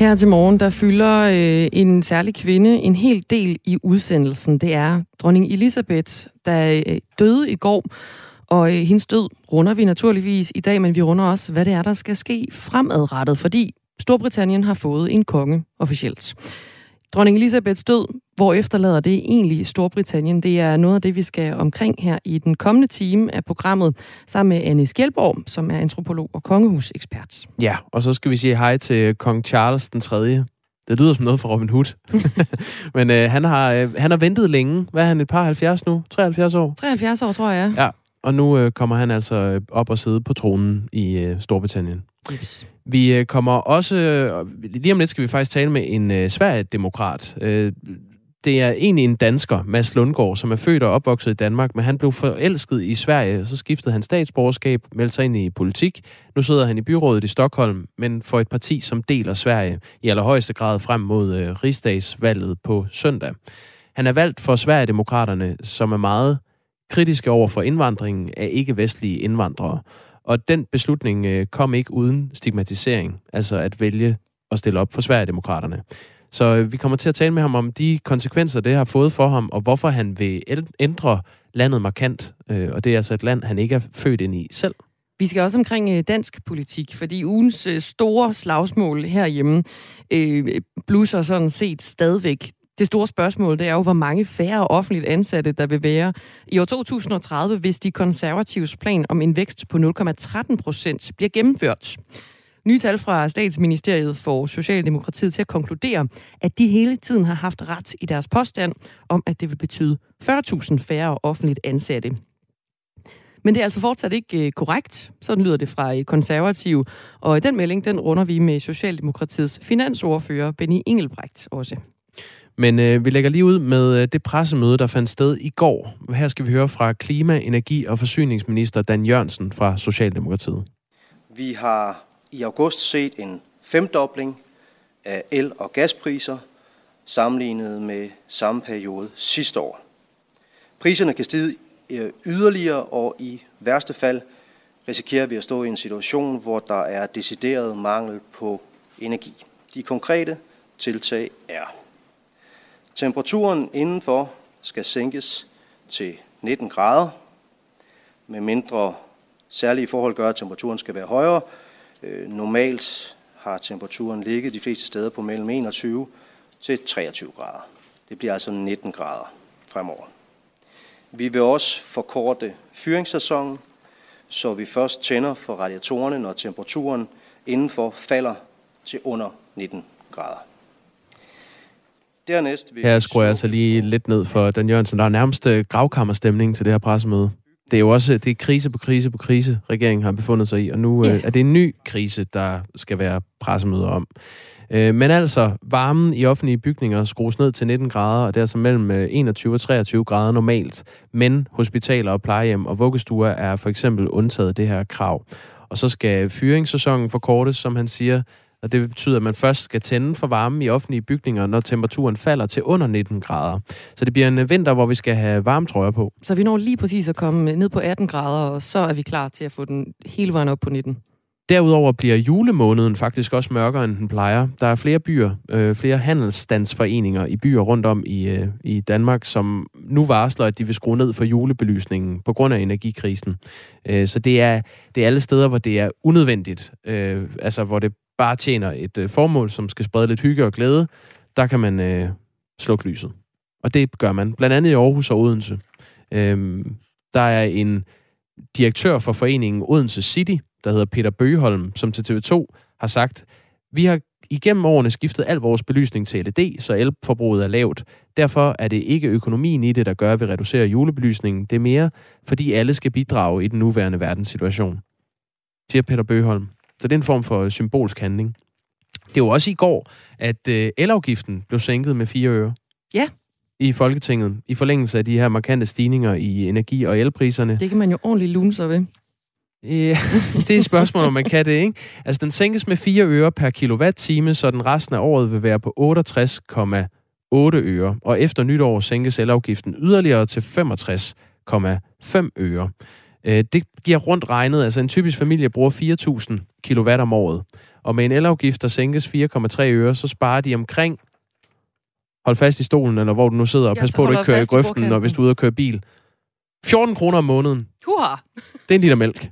Her til morgen, der fylder en særlig kvinde en hel del i udsendelsen. Det er dronning Elisabeth, der døde i går, og hendes død runder vi naturligvis i dag, men vi runder også, hvad det er, der skal ske fremadrettet, fordi Storbritannien har fået en konge officielt. Dronning Elisabeths død, hvor efterlader det egentlig Storbritannien? Det er noget af det, vi skal omkring her i den kommende time af programmet, sammen med Anne Skjelborg, som er antropolog og kongehusekspert. Ja, og så skal vi sige hej til kong Charles den 3. Det lyder som noget fra Robin Hood. Men han har ventet længe. Hvad er han, et par 70 nu? 73 år? 73 år, tror jeg. Ja, og nu kommer han altså op og sidde på tronen i Storbritannien. Yes. Vi kommer også... Lige om lidt skal vi faktisk tale med en sverigedemokrat. Det er egentlig en dansker, Mads Lundgaard, som er født og opvokset i Danmark, men han blev forelsket i Sverige, så skiftede han statsborgerskab, meldte sig ind i politik. Nu sidder han i byrådet i Stockholm, men for et parti, som deler Sverige i allerhøjeste grad frem mod rigsdagsvalget på søndag. Han er valgt for Sverigedemokraterne, som er meget kritiske over for indvandringen af ikke-vestlige indvandrere. Og den beslutning kom ikke uden stigmatisering, altså at vælge at stille op for Sverigedemokraterne. Så vi kommer til at tale med ham om de konsekvenser, det har fået for ham, og hvorfor han vil ændre landet markant. Og det er altså et land, han ikke er født ind i selv. Vi skal også omkring dansk politik, fordi ugens store slagsmål herhjemme blusser sådan set stadigvæk. Det store spørgsmål, det er jo, hvor mange færre offentligt ansatte, der vil være i år 2030, hvis de konservatives plan om en vækst på 0,13% bliver gennemført. Nye tal fra Statsministeriet får Socialdemokratiet til at konkludere, at de hele tiden har haft ret i deres påstand om, at det vil betyde 40.000 færre offentligt ansatte. Men det er altså fortsat ikke korrekt, sådan lyder det fra Konservative. Og den melding, den runder vi med Socialdemokratiets finansordfører Benny Engelbrecht også. Men vi lægger lige ud med det pressemøde, der fandt sted i går. Her skal vi høre fra klima-, energi- og forsyningsminister Dan Jørgensen fra Socialdemokratiet. Vi har i august set en femdobling af el- og gaspriser sammenlignet med samme periode sidste år. Priserne kan stige yderligere, og i værste fald risikerer vi at stå i en situation, hvor der er decideret mangel på energi. De konkrete tiltag er: temperaturen indenfor skal sænkes til 19 grader, med mindre særlige forhold gør, at temperaturen skal være højere. Normalt har temperaturen ligget de fleste steder på mellem 21 til 23 grader. Det bliver altså 19 grader fremover. Vi vil også forkorte fyringssæsonen, så vi først tænder for radiatorerne, når temperaturen indenfor falder til under 19 grader. Her skruer jeg altså lige lidt ned for Dan Jørgensen. Der er nærmest gravkammerstemning til det her pressemøde. Det er jo også det er krise på krise på krise, regeringen har befundet sig i, og nu er det en ny krise, der skal være pressemøder om. Men altså, varmen i offentlige bygninger skrues ned til 19 grader, og det er altså mellem 21 og 23 grader normalt. Men hospitaler og plejehjem og vuggestuer er for eksempel undtaget det her krav. Og så skal fyringssæsonen forkortes, som han siger, og det betyder, at man først skal tænde for varmen i offentlige bygninger, når temperaturen falder til under 19 grader. Så det bliver en vinter, hvor vi skal have varmetrøjer på. Så vi når lige præcis at komme ned på 18 grader, og så er vi klar til at få den hele vejen op på 19. Derudover bliver julemåneden faktisk også mørkere, end den plejer. Der er flere byer, flere handelsstandsforeninger i byer rundt om i Danmark, som nu varsler, at de vil skrue ned for julebelysningen på grund af energikrisen. Så det er alle steder, hvor det er unødvendigt, altså hvor det bare tjener et formål, som skal sprede lidt hygge og glæde, der kan man slukke lyset. Og det gør man, blandt andet i Aarhus og Odense. Der er en direktør for foreningen Odense City, der hedder Peter Bøgeholm, som til TV2 har sagt, vi har igennem årene skiftet al vores belysning til LED, så elforbruget er lavt. Derfor er det ikke økonomien i det, der gør, at vi reducerer julebelysningen. Det er mere, fordi alle skal bidrage i den nuværende verdenssituation, siger Peter Bøgeholm. Så det er en form for symbolsk handling. Det var også i går, at elafgiften blev sænket med 4 øre. Ja. I Folketinget, i forlængelse af de her markante stigninger i energi- og elpriserne. Det kan man jo ordentligt lune sig ved. Ja, det er et spørgsmål, om man kan det, ikke? Altså, den sænkes med 4 øre per kilowatt-time, så den resten af året vil være på 68,8 øre. Og efter nytår sænkes elafgiften yderligere til 65,5 øre. Det giver rundt regnet, altså en typisk familie bruger 4.000 kW om året. Og med en elafgift, der sænkes 4,3 øre, så sparer de omkring, hold fast i stolen, eller hvor du nu sidder, og pas på, at du ikke kører i grøften, og hvis du er ude og køre bil. 14 kroner om måneden. Hurra! Det er en liter mælk.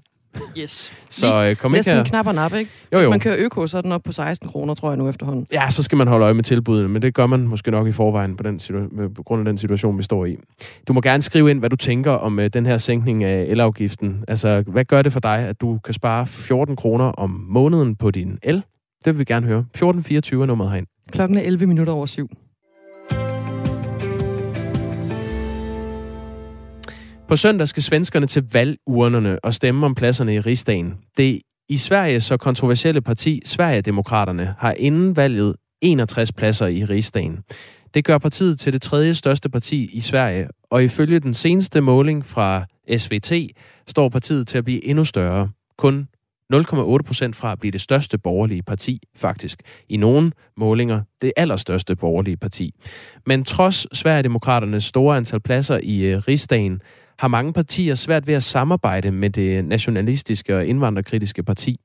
Yes. Så kom ikke her. Næsten knap og nap, ikke? Jo. Hvis man kører øko, så er den op på 16 kroner, tror jeg nu efterhånden. Ja, så skal man holde øje med tilbuddene, men det gør man måske nok i forvejen på grund af den situation, vi står i. Du må gerne skrive ind, hvad du tænker om den her sænkning af elafgiften. Altså, hvad gør det for dig, at du kan spare 14 kroner om måneden på din el? Det vil vi gerne høre. 1424 er nummeret herind. Klokken er 11 minutter over 7. På søndag skal svenskerne til valgurnerne og stemme om pladserne i Rigsdagen. Det i Sverige så kontroversielle parti, Sverigedemokraterne, har inden valget 61 pladser i Rigsdagen. Det gør partiet til det tredje største parti i Sverige, og ifølge den seneste måling fra SVT står partiet til at blive endnu større. Kun 0,8% fra at blive det største borgerlige parti, faktisk. I nogle målinger det allerstørste borgerlige parti. Men trods Sverigedemokraternes store antal pladser i Rigsdagen, har mange partier svært ved at samarbejde med det nationalistiske og indvandrerkritiske parti.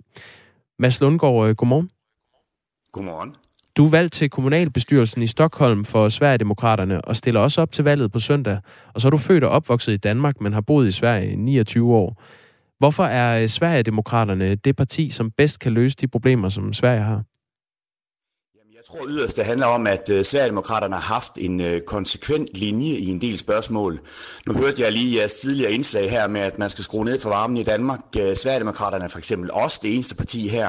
Mads Lundgaard, godmorgen. Godmorgen. Du er valgt til kommunalbestyrelsen i Stockholm for Sverigedemokraterne og stiller også op til valget på søndag. Og så er du født og opvokset i Danmark, men har boet i Sverige i 29 år. Hvorfor er Sverigedemokraterne det parti, som bedst kan løse de problemer, som Sverige har? Jeg tror yderst, det handler om, at Sverigedemokraterne har haft en konsekvent linje i en del spørgsmål. Nu hørte jeg lige jeres tidligere indslag her med, at man skal skrue ned for varmen i Danmark. Sverigedemokraterne er for eksempel også det eneste parti her,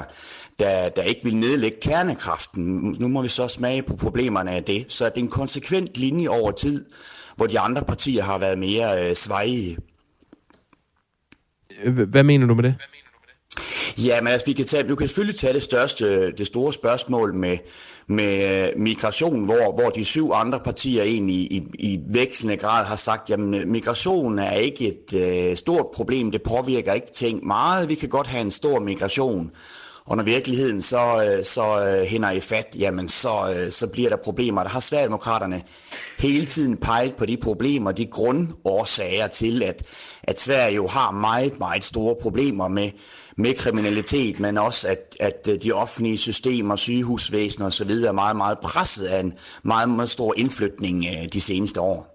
der ikke vil nedlægge kernekraften. Nu må vi så smage på problemerne af det. Så det er en konsekvent linje over tid, hvor de andre partier har været mere svejige. Hvad mener du med det? Ja, men altså, du kan selvfølgelig tage det store spørgsmål med migration, hvor de 7 andre partier egentlig i vekslende grad har sagt, jamen migration er ikke et stort problem, det påvirker ikke ting meget, vi kan godt have en stor migration. Og når virkeligheden så hænder i fat, jamen så bliver der problemer. Der har Sverigedemokraterne hele tiden peget på de problemer, de grundårsager til, at Sverige jo har meget, meget store problemer med kriminalitet, men også at de offentlige systemer, sygehusvæsen og så videre er meget, meget presset af en meget, meget stor indflytning de seneste år.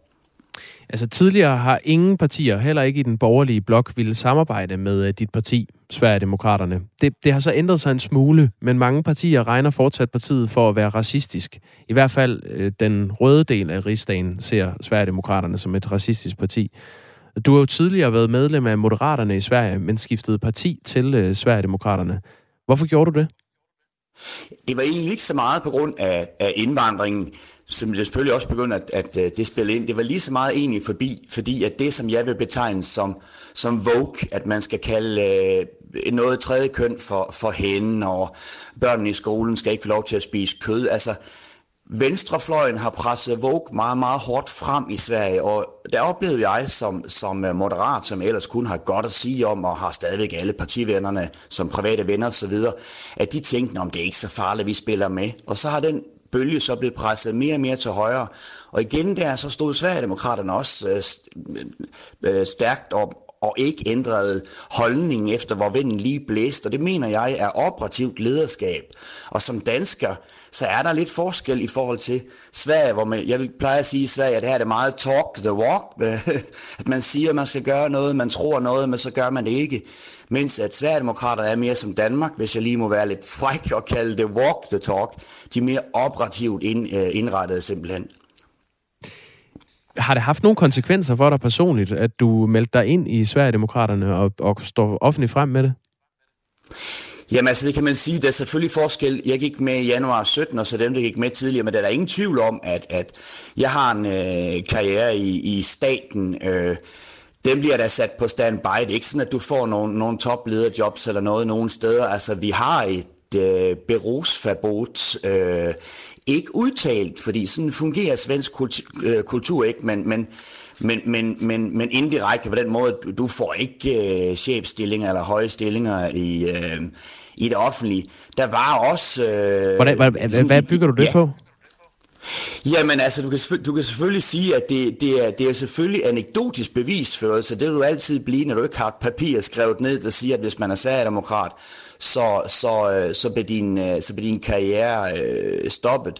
Altså tidligere har ingen partier, heller ikke i den borgerlige blok, ville samarbejde med dit parti, Sverigedemokraterne. Det har så ændret sig en smule, men mange partier regner fortsat partiet for at være racistisk. I hvert fald den røde del af Rigsdagen ser Sverigedemokraterne som et racistisk parti. Du har jo tidligere været medlem af Moderaterne i Sverige, men skiftede parti til Sverigedemokraterne. Hvorfor gjorde du det? Det var egentlig ikke så meget på grund af indvandringen, som selvfølgelig også begyndte at det spille ind. Det var lige så meget egentlig fordi at det, som jeg vil betegne som woke, at man skal kalde noget tredje køn for hende, og børnene i skolen skal ikke få lov til at spise kød. Altså, venstrefløjen har presset woke meget, meget hårdt frem i Sverige, og der oplevede jeg som moderat, som ellers kun har godt at sige om, og har stadigvæk alle partivennerne som private venner osv., at de tænkte, om det er ikke så farligt, vi spiller med. Og så har den bølge så blev presset mere og mere til højre. Og igen der, så stod Sverigedemokraterne også stærkt op og ikke ændrede holdningen efter, hvor vinden lige blæste. Og det mener jeg er operativt lederskab. Og som dansker, så er der lidt forskel i forhold til Sverige, hvor jeg plejer at sige i Sverige, at her er det meget talk the walk. At man siger, at man skal gøre noget, man tror noget, men så gør man det ikke. Mens at Sverigedemokraterne er mere som Danmark, hvis jeg lige må være lidt fræk og kalde det walk the talk. De er mere operativt indrettede simpelthen. Har det haft nogle konsekvenser for dig personligt, at du meldte dig ind i Sverigedemokraterne og står offentligt frem med det? Jamen altså, det kan man sige, der er selvfølgelig forskel. Jeg gik med i januar 17, og så dem, der gik med tidligere, men der er ingen tvivl om, at jeg har en karriere i staten. Dem bliver da sat på standby. Det er ikke sådan, at du får nogle toplederjobs eller noget nogen steder. Altså, vi har et berufsverbot, ikke udtalt, fordi sådan fungerer svensk kultur ikke, men indirekte på den måde, du får ikke chefstillinger eller høje stillinger i det offentlige. Der var også... Hvordan, hvad bygger du det på? Jamen altså, du kan selvfølgelig sige, at det er selvfølgelig anekdotisk bevisførelse. Det vil du altid blive, når du ikke har et papir skrevet ned, der siger, at hvis man er sverigedemokrat, så bliver din karriere stoppet.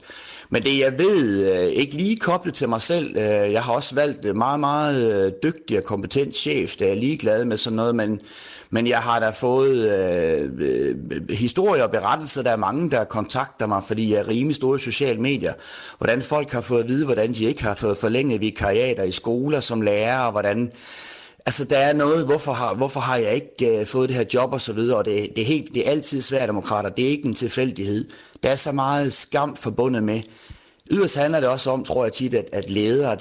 Men det jeg ved, ikke lige koblet til mig selv, jeg har også valgt meget, meget dygtig og kompetent chef, der er ligeglad med sådan noget, men jeg har da fået historier og berettelser, der er mange, der kontakter mig, fordi jeg er rimelig store sociale medier, hvordan folk har fået at vide, hvordan de ikke har fået forlænget vikariater i skoler som lærer, og hvordan... Altså, der er noget, hvorfor har jeg ikke fået det her job og så videre, og det er altid sverigedemokrater, det er ikke en tilfældighed. Der er så meget skam forbundet med. Yderst handler det også om, tror jeg tit, at ledere,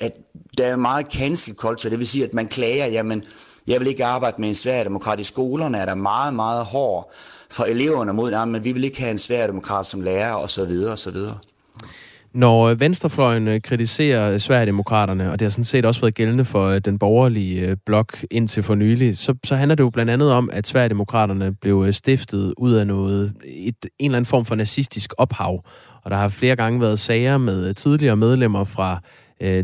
at der er meget cancel culture, det vil sige, at man klager, jamen, jeg vil ikke arbejde med en sverigedemokrat i skolerne, er der meget, meget hård for eleverne mod, nej, men vi vil ikke have en sverigedemokrat som lærer og så videre og så videre. Når venstrefløjen kritiserer Sverigedemokraterne, og det har sådan set også været gældende for den borgerlige blok indtil for nylig, så handler det jo blandt andet om, at Sverigedemokraterne blev stiftet ud af noget, en eller anden form for nazistisk ophav. Og der har flere gange været sager med tidligere medlemmer fra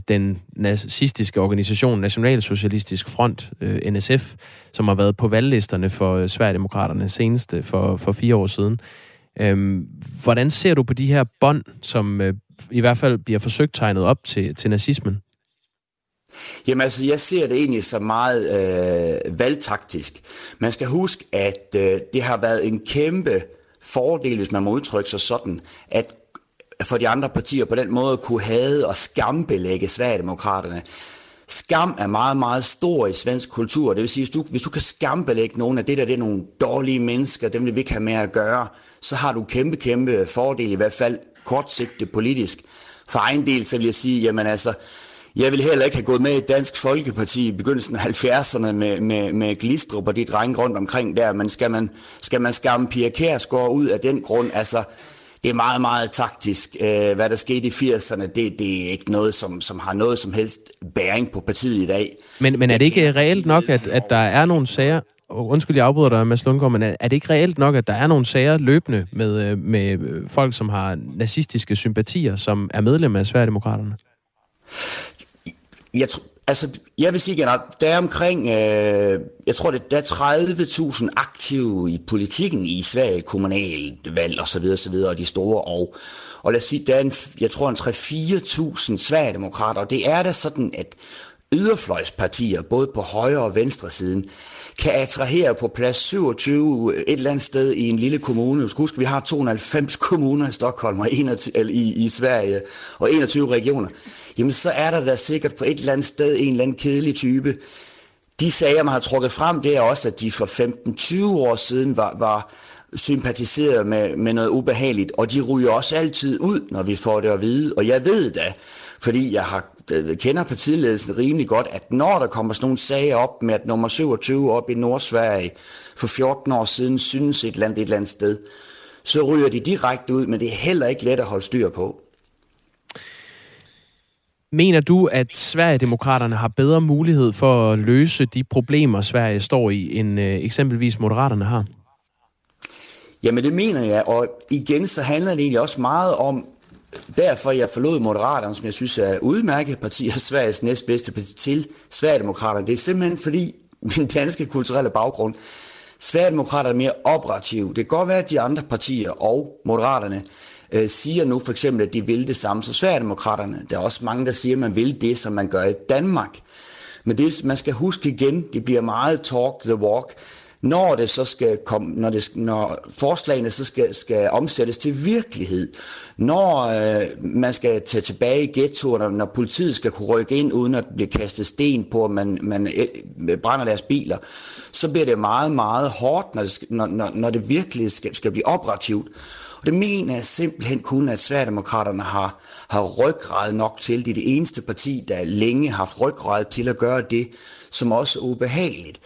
den nazistiske organisation Nationalsocialistisk Front, NSF, som har været på valglisterne for Sverigedemokraterne senest for 4 år siden. Hvordan ser du på de her bånd, som i hvert fald bliver forsøgt tegnet op til nazismen? Jamen altså, jeg ser det egentlig så meget valgtaktisk. Man skal huske, at det har været en kæmpe fordel, hvis man må udtrykke sig sådan, at for de andre partier på den måde kunne hade og skambelægge Sverigedemokraterne. Skam er meget, meget stor i svensk kultur. Det vil sige, hvis du kan skambelægge nogen af det er nogle dårlige mennesker, dem vil vi ikke have med at gøre, så har du kæmpe, kæmpe fordel, i hvert fald kortsigtet politisk. For egen del, så vil jeg sige, jamen altså, jeg ville heller ikke have gået med i Dansk Folkeparti i begyndelsen af 70'erne med Glistrup og de drenge rundt omkring der, men skal man skamme Pia Kjærsgaard ud af den grund, altså... Det er meget, meget taktisk. Hvad der skete i 80'erne, det er ikke noget, som har noget som helst bæring på partiet i dag. Men er det ikke reelt nok, at der er nogle sager... Undskyld, jeg afbryder dig, Mads Lundgaard, men er det ikke reelt nok, at der er nogle sager løbende med folk, som har nazistiske sympatier, som er medlem af Sverigedemokraterne? Jeg vil sige generelt, der er omkring, jeg tror, der er 30.000 aktive i politikken i Sverige, kommunalt valg og så videre, og de store, og lad os sige, der er jeg tror 3-4.000 sverigedemokrater, og det er da sådan, at yderfløjspartier, både på højre og venstre siden, kan attrahere på plads 27 et eller andet sted i en lille kommune. Husk, vi har 290 kommuner i Stockholm og i Sverige og 21 regioner. Jamen så er der da sikkert på et eller andet sted en eller anden kedelig type. De sager, man har trukket frem, det er også, at de for 15-20 år siden var sympatiseret med noget ubehageligt, og de ryger også altid ud, når vi får det at vide. Og jeg ved da, fordi jeg kender partiledelsen rimelig godt, at når der kommer sådan nogle sager op med, at nummer 27 op i Nordsverige for 14 år siden synes et eller andet sted, så ryger de direkte ud, men det er heller ikke let at holde styr på. Mener du, at Sverigedemokraterne har bedre mulighed for at løse de problemer, Sverige står i, end eksempelvis Moderaterne har? Jamen det mener jeg, og igen så handler det egentlig også meget om, derfor jeg forlod Moderaterne, som jeg synes er udmærket parti, og Sveriges næstbedste parti til Sverigedemokraterne. Det er simpelthen fordi min danske kulturelle baggrund, Sverigedemokraterne er mere operative. Det kan godt være, at de andre partier og Moderaterne siger nu for eksempel, at de vil det samme som Sverigedemokraterne. Der er også mange, der siger, at man vil det, som man gør i Danmark. Men det, man skal huske igen, det bliver meget talk the walk. Når det så skal komme, når forslagene så skal omsættes til virkelighed, når man skal tage tilbage i ghettoerne, når politiet skal kunne rykke ind uden at blive kastet sten på, og man brænder deres biler, så bliver det meget, meget hårdt, når det virkelig skal blive operativt. Og det mener jeg simpelthen kun, at Sverigedemokraterne har ryggrad nok til. Det er det eneste parti, der længe har haft ryggrad til at gøre det, som også er ubehageligt.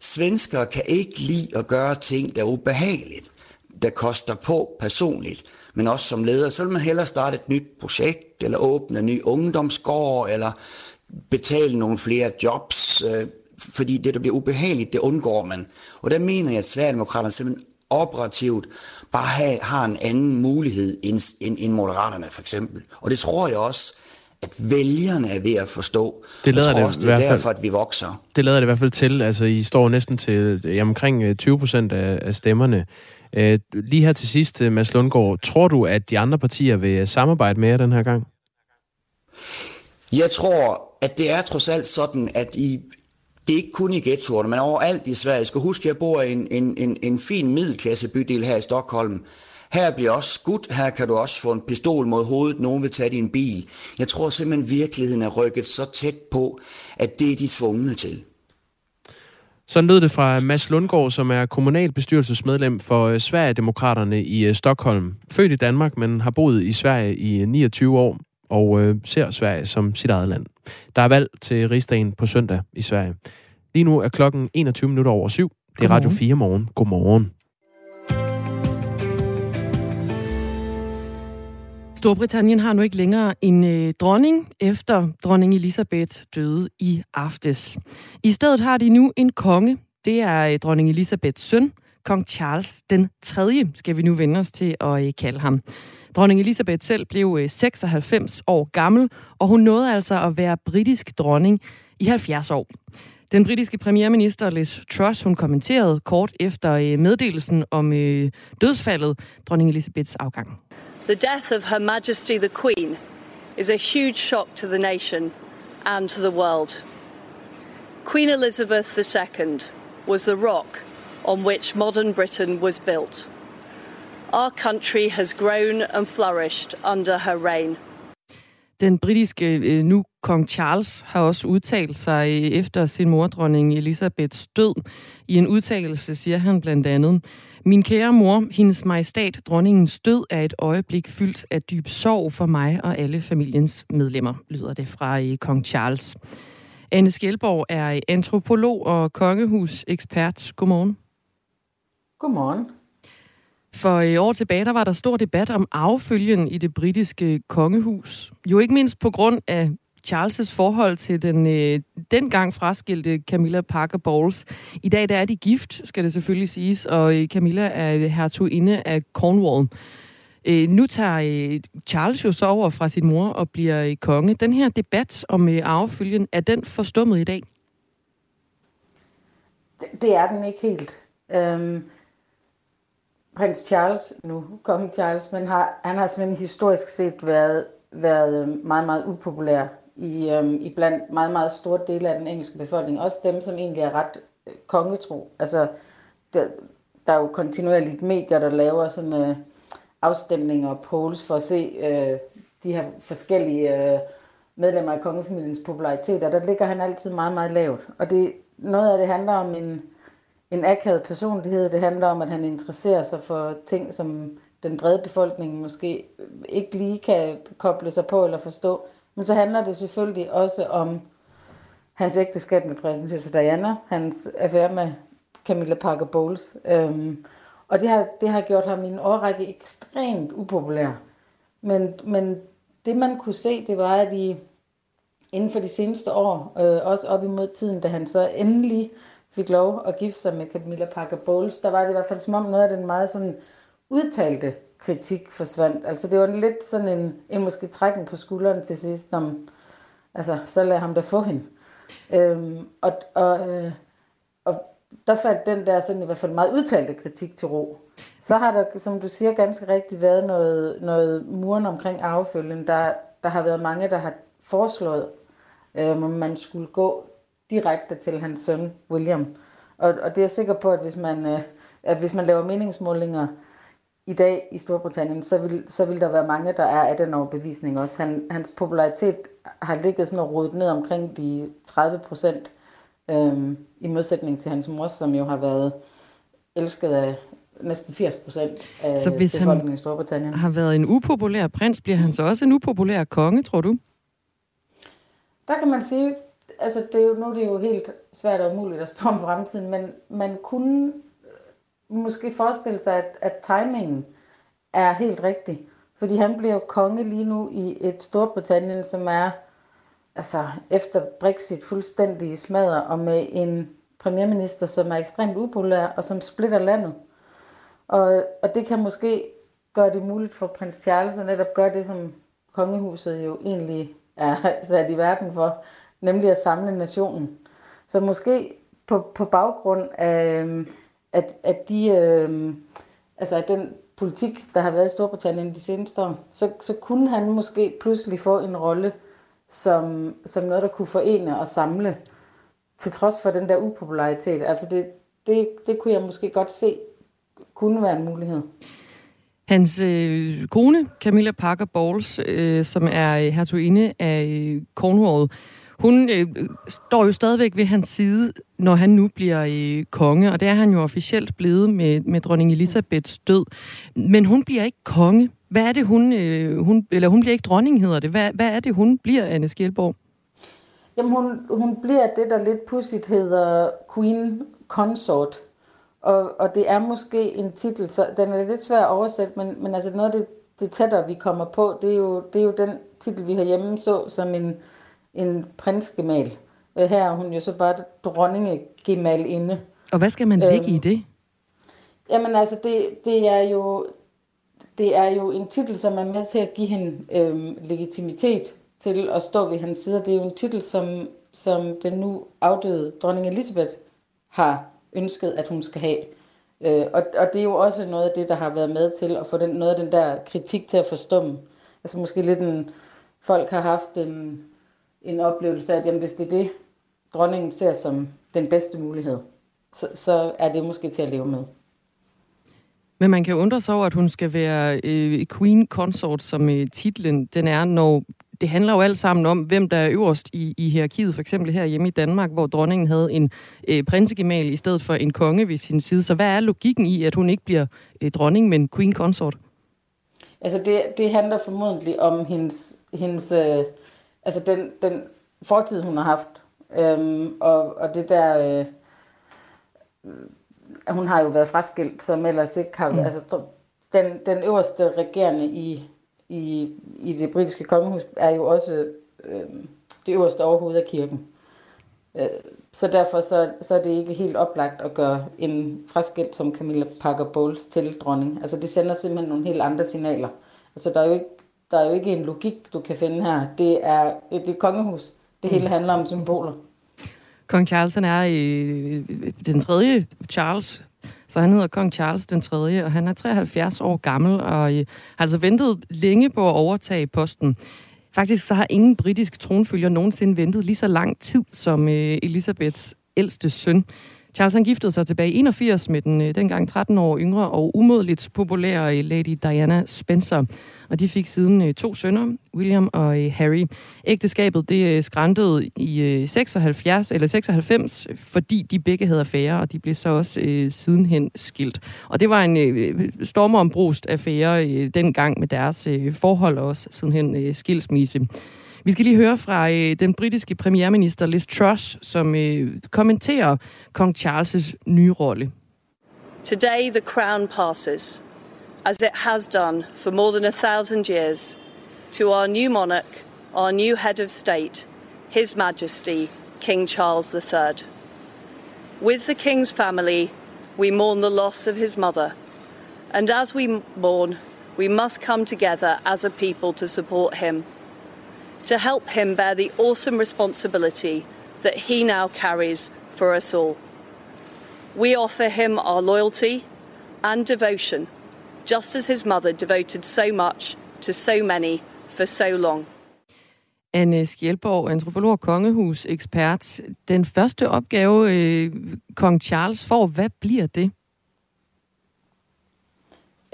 Svenskere kan ikke lide at gøre ting, der er ubehageligt, der koster på personligt, men også som leder. Så vil man hellere starte et nyt projekt, eller åbne en ny ungdomsgård, eller betale nogle flere jobs, fordi det, der bliver ubehageligt, det undgår man. Og der mener jeg, at Sverigedemokraterne simpelthen operativt bare har en anden mulighed end Moderaterne for eksempel. Og det tror jeg også, at vælgerne er ved at forstå. Det lader det, også, det er derfor, at vi vokser. Det lader det i hvert fald til. Altså, I står næsten til omkring 20% af stemmerne. Lige her til sidst, Mads Lundgaard, tror du, at de andre partier vil samarbejde med jer den her gang? Jeg tror, at det er trods alt sådan, at det er ikke kun i ghettoerne, men overalt i Sverige. Jeg skal huske, at jeg bor i en fin middelklassebydel her i Stockholm. Her bliver også skudt, her kan du også få en pistol mod hovedet, nogen vil tage din bil. Jeg tror simpelthen, virkeligheden er rykket så tæt på, at det er de tvungne til. Sådan lød det fra Mads Lundgaard, som er kommunalbestyrelsesmedlem for Sverigedemokraterne i Stockholm. Født i Danmark, men har boet i Sverige i 29 år og ser Sverige som sit eget land. Der er valg til Rigsdagen på søndag i Sverige. Lige nu er klokken 21:07. Det er Radio 4 morgen. Godmorgen. Storbritannien har nu ikke længere en dronning, efter dronning Elisabeth døde i aftes. I stedet har de nu en konge. Det er dronning Elisabeths søn, kong Charles den 3., skal vi nu vende os til at kalde ham. Dronning Elisabeth selv blev 96 år gammel, og hun nåede altså at være britisk dronning i 70 år. Den britiske premierminister Liz Truss, hun kommenterede kort efter meddelelsen om dødsfaldet, dronning Elisabeths afgang. The death of Her Majesty the Queen is a huge shock to the nation and to the world. Queen Elizabeth II was the rock on which modern Britain was built. Our country has grown and flourished under her reign. Den britiske nu kong Charles har også udtalt sig efter sin mor, dronning Elisabeths død. I en udtalelse siger han blandt andet: "Min kære mor, hendes majestæt, dronningens død er et øjeblik fyldt af dyb sorg for mig og alle familiens medlemmer," lyder det fra kong Charles. Anne Skjelborg er antropolog og kongehusekspert. Godmorgen. Godmorgen. For i år tilbage, der var der stor debat om arvefølgen i det britiske kongehus. Jo ikke mindst på grund af Charles' forhold til dengang fraskilte Camilla Parker-Bowles. I dag der er de gift, skal det selvfølgelig siges, og Camilla er hertuginde af Cornwall. Nu tager Charles jo så over fra sin mor og bliver konge. Den her debat om arvefølgen, er den forstummet i dag? Det er den ikke helt. Prins Charles, nu kongen Charles, men han har simpelthen historisk set været meget, meget upopulær i blandt meget, meget store dele af den engelske befolkning. Også dem, som egentlig er ret kongetro. Altså, der er jo kontinuerligt medier, der laver sådan afstemninger og polls for at se de her forskellige medlemmer af kongefamiliens popularitet. Og der ligger han altid meget, meget lavt. Og noget af det handler om en akavet personlighed. Det handler om, at han interesserer sig for ting, som den brede befolkning måske ikke lige kan koble sig på eller forstå. Men så handler det selvfølgelig også om hans ægteskab med prinsesse Diana, hans affære med Camilla Parker-Bowles. Og det har gjort ham i en årrække ekstremt upopulær. Men det man kunne se, det var, at inden for de seneste år, også op imod tiden, da han så endelig fik lov at gifte sig med Camilla Parker-Bowles, der var det i hvert fald som om noget af den meget sådan udtalte kritik forsvandt. Altså det var lidt sådan en måske trækken på skulderen til sidst, altså så lad ham da få hende. Og der faldt den der sådan i hvert fald meget udtalte kritik til ro. Så har der, som du siger, ganske rigtigt været noget muren omkring arvefølgen. Der har været mange, der har foreslået, om man skulle gå direkte til hans søn William. Og det er jeg sikker på, at hvis man laver meningsmålinger i dag i Storbritannien, så vil der være mange, der er af den overbevisning også. Hans popularitet har ligget sådan og rodet ned omkring de 30%, i modsætning til hans mor, som jo har været elsket af næsten 80% af befolkningen i Storbritannien. Har været en upopulær prins, bliver han så også en upopulær konge, tror du? Der kan man sige, altså det er jo helt svært og umuligt at spå om fremtiden, men man kunne måske forestille sig, at timingen er helt rigtig. Fordi han bliver jo konge lige nu i et Storbritannien, som er altså efter Brexit fuldstændig smadret, og med en premierminister, som er ekstremt upopulær, og som splitter landet. Og det kan måske gøre det muligt for prins Charles at netop gøre det, som kongehuset jo egentlig er sat i verden for, nemlig at samle nationen. Så måske på baggrund af at den politik, der har været i Storbritannien de seneste år, så kunne han måske pludselig få en rolle som noget, der kunne forene og samle, til trods for den der upopularitet. Altså det kunne jeg måske godt se kunne være en mulighed. Hans kone, Camilla Parker-Bowles, som er hertuginde af Cornwall, hun står jo stadigvæk ved hans side, når han nu bliver konge, og det er han jo officielt blevet med dronning Elisabeths død. Men hun bliver ikke konge. Hvad er det, hun bliver ikke dronning, hedder det. Hvad er det, hun bliver, Anne Skjelborg? Jamen, hun bliver det, der lidt pudsigt hedder Queen Consort. Og det er måske en titel, så den er lidt svær at oversætte, men altså noget af det tættere, vi kommer på, det er jo den titel, vi herhjemme så som en prinsgemal. Her er hun jo så bare dronningegemal inde. Og hvad skal man lægge i det? Jamen altså, det er jo en titel, som er med til at give hende legitimitet til at stå ved hans side. Det er jo en titel, som den nu afdøde dronning Elisabeth har ønsket, at hun skal have. Og det er jo også noget af det, der har været med til at få noget af den der kritik til at forstumme. Altså måske lidt folk har haft en oplevelse af, at jamen, hvis det er det, dronningen ser som den bedste mulighed, så er det måske til at leve med. Men man kan undre sig over, at hun skal være Queen Consort, som titlen den er, når det handler jo alt sammen om, hvem der er øverst i hierarkiet. For eksempel her hjemme i Danmark, hvor dronningen havde en prinsegemal i stedet for en konge ved sin side. Så hvad er logikken i, at hun ikke bliver dronning, men Queen Consort? Altså det handler formodentlig om hendes altså den fortid, hun har haft. Og det der... hun har jo været fraskilt, som ellers ikke har... Altså, den øverste regerende i det britiske kongehus er jo også det øverste overhoved af kirken. Så derfor så er det ikke helt oplagt at gøre en fraskilt som Camilla Parker-Bowles til dronning. Altså det sender simpelthen nogle helt andre signaler. Altså der er jo ikke en logik, du kan finde her. Det er kongehus. Det hele handler om symboler. Kong Charles er den tredje Charles. Så han hedder Kong Charles den 3., og han er 73 år gammel og har altså ventet længe på at overtage posten. Faktisk så har ingen britisk tronfølger nogensinde ventet lige så lang tid som Elisabeths ældste søn. Charles han giftede sig tilbage i 81 med den dengang 13 år yngre og umådeligt populære Lady Diana Spencer. Og de fik siden 2 sønner, William og Harry. Ægteskabet det skrantede i 96, fordi de begge havde affære, og de blev så også sidenhen skilt. Og det var en stormombrust affære dengang med deres forhold og også sidenhen skilsmisse. Vi skal lige høre fra den britiske premierminister Liz Truss, som kommenterer Kong Charles' nye rolle. Today the crown passes, as it has done for more than 1,000 years, to our new monarch, our new head of state, His Majesty King Charles III. With the King's family, we mourn the loss of his mother, and as we mourn, we must come together as a people to support him. To help him bear the awesome responsibility that he now carries for us all. We offer him our loyalty and devotion, just as his mother devoted so much to so many for so long. Anne Skjelborg, antropolog og kongehus-ekspert. Den første opgave, Kong Charles får, hvad bliver det?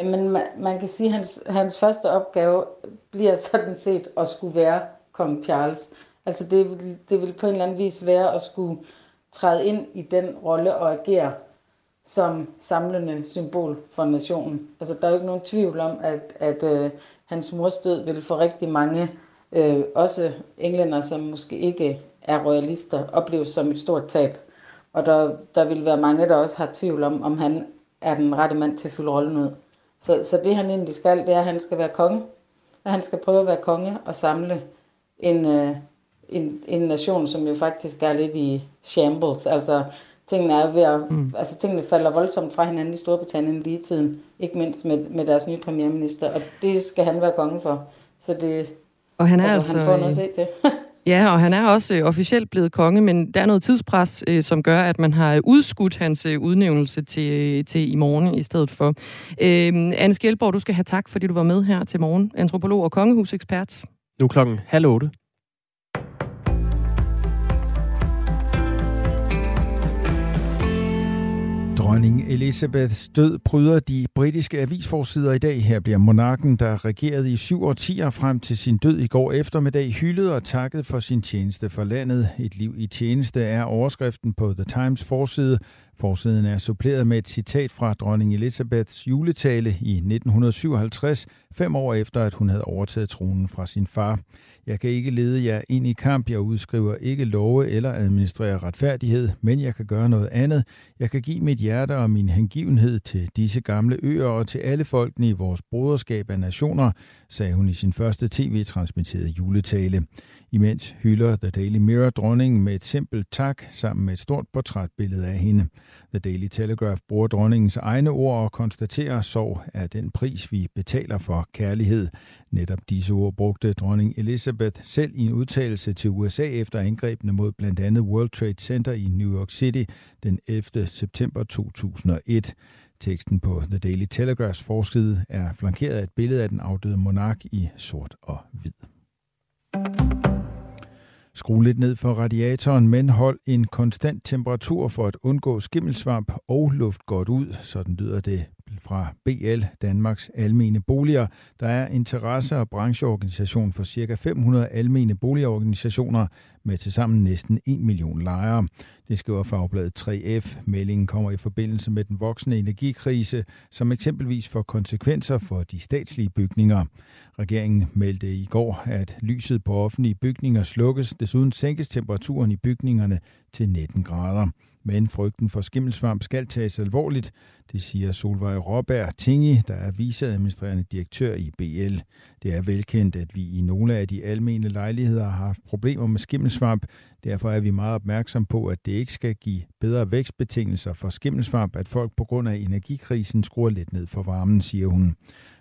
Men man kan sige, at hans første opgave bliver sådan set at skulle være Kong Charles. Altså det vil på en eller anden vis være at skulle træde ind i den rolle og agere som samlende symbol for nationen. Altså der er jo ikke nogen tvivl om, at hans mors død vil få rigtig mange, også englænder, som måske ikke er royalister, opleves som et stort tab. Og der vil være mange, der også har tvivl om han er den rette mand til at fylde rollen ud. Så det han egentlig skal, det er, at han skal være konge. Og han skal prøve at være konge og samle en nation, som jo faktisk er lidt i shambles. Altså tingene er ved at, altså tingene falder voldsomt fra hinanden i Storbritannien lige i tiden, ikke mindst med deres nye premierminister, og det skal han være konge for. Så det, og han er altså, han får noget at se til. Ja, og han er også officielt blevet konge, men der er noget tidspres, som gør, at man har udskudt hans udnævnelse til i morgen i stedet for. Anne Skjelborg, du skal have tak, fordi du var med her til morgen. Antropolog og kongehusekspert. Nu klokken 7:30. Dronning Elizabeths død pryder de britiske avisforsider i dag. Her bliver monarken, der regerede i 7 årtier frem til sin død i går eftermiddag, hyldet og takket for sin tjeneste for landet. Et liv i tjeneste er overskriften på The Times forside. Forsiden er suppleret med et citat fra dronning Elizabeths juletale i 1957, 5 år efter, at hun havde overtaget tronen fra sin far. Jeg kan ikke lede jer ind i kamp, jeg udskriver ikke love eller administrerer retfærdighed, men jeg kan gøre noget andet. Jeg kan give mit hjerte og min hengivenhed til disse gamle øer og til alle folkene i vores broderskab af nationer, sagde hun i sin første tv-transmitterede juletale. Imens hylder The Daily Mirror dronningen med et simpelt tak sammen med et stort portrætbillede af hende. The Daily Telegraph bruger dronningens egne ord og konstaterer, sorg er den pris, vi betaler for kærlighed. Netop disse ord brugte dronning Elizabeth selv i en udtalelse til USA efter angrebene mod blandt andet World Trade Center i New York City den 11. september 2001. Teksten på The Daily Telegraphs forside er flankeret af et billede af den afdøde monark i sort og hvid. Skru lidt ned for radiatoren, men hold en konstant temperatur for at undgå skimmelsvamp og luft godt ud. Sådan lyder det fra BL, Danmarks Almene Boliger. Der er interesse- og brancheorganisation for ca. 500 almene boligorganisationer med tilsammen næsten 1 million lejere. Det skriver fagbladet 3F. Meldingen kommer i forbindelse med den voksende energikrise, som eksempelvis får konsekvenser for de statslige bygninger. Regeringen meldte i går, at lyset på offentlige bygninger slukkes. Desuden sænkes temperaturen i bygningerne til 19 grader. Men frygten for skimmelsvamp skal tages alvorligt, det siger Solvej Råberg Tinge, der er viceadministrerende direktør i BL. Det er velkendt, at vi i nogle af de almene lejligheder har haft problemer med skimmelsvamp. Derfor er vi meget opmærksom på, at det ikke skal give bedre vækstbetingelser for skimmelsvamp, at folk på grund af energikrisen skruer lidt ned for varmen, siger hun.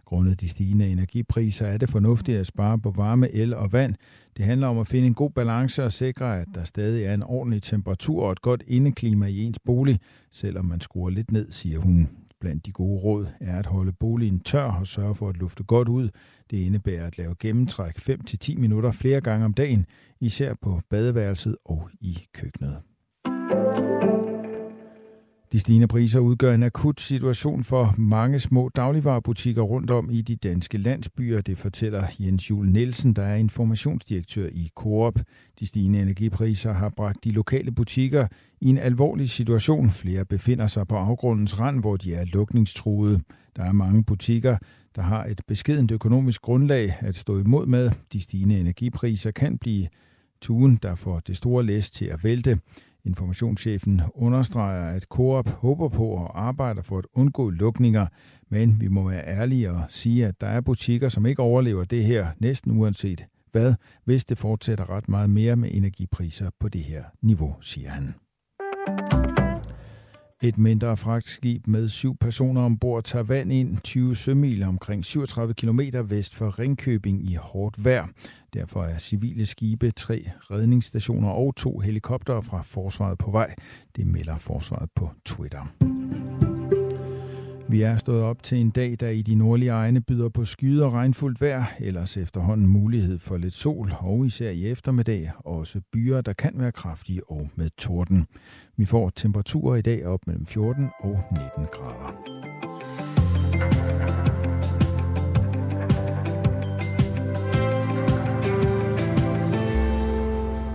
Grundet de stigende energipriser er det fornuftigt at spare på varme, el og vand. Det handler om at finde en god balance og sikre, at der stadig er en ordentlig temperatur og et godt indeklima i ens bolig, selvom man skruer lidt ned, siger hun. Blandt de gode råd er at holde boligen tør og sørge for at lufte godt ud. Det indebærer at lave gennemtræk 5-10 minutter flere gange om dagen, især på badeværelset og i køkkenet. De stigende priser udgør en akut situation for mange små dagligvarebutikker rundt om i de danske landsbyer, det fortæller Jens Juhl Nielsen, der er informationsdirektør i Coop. De stigende energipriser har bragt de lokale butikker i en alvorlig situation. Flere befinder sig på afgrundens rand, hvor de er lukningstruede. Der er mange butikker, der har et beskedent økonomisk grundlag at stå imod med. De stigende energipriser kan blive tuen, der får det store læs til at vælte. Informationschefen understreger, at Coop håber på og arbejder for at undgå lukninger, men vi må være ærlige og sige, at der er butikker, som ikke overlever det her, næsten uanset hvad, hvis det fortsætter ret meget mere med energipriser på det her niveau, siger han. Et mindre fragtskib med 7 personer ombord tager vand ind 20 sømil omkring 37 km vest for Ringkøbing i hårdt vejr. Derfor er civile skibe, 3 redningsstationer og 2 helikoptere fra forsvaret på vej. Det melder forsvaret på Twitter. Vi er stået op til en dag, der i de nordlige egne byder på skyet og regnfuldt vejr, ellers efterhånden mulighed for lidt sol, og især i eftermiddag også byer, der kan være kraftige og med torden. Vi får temperaturer i dag op mellem 14 og 19 grader.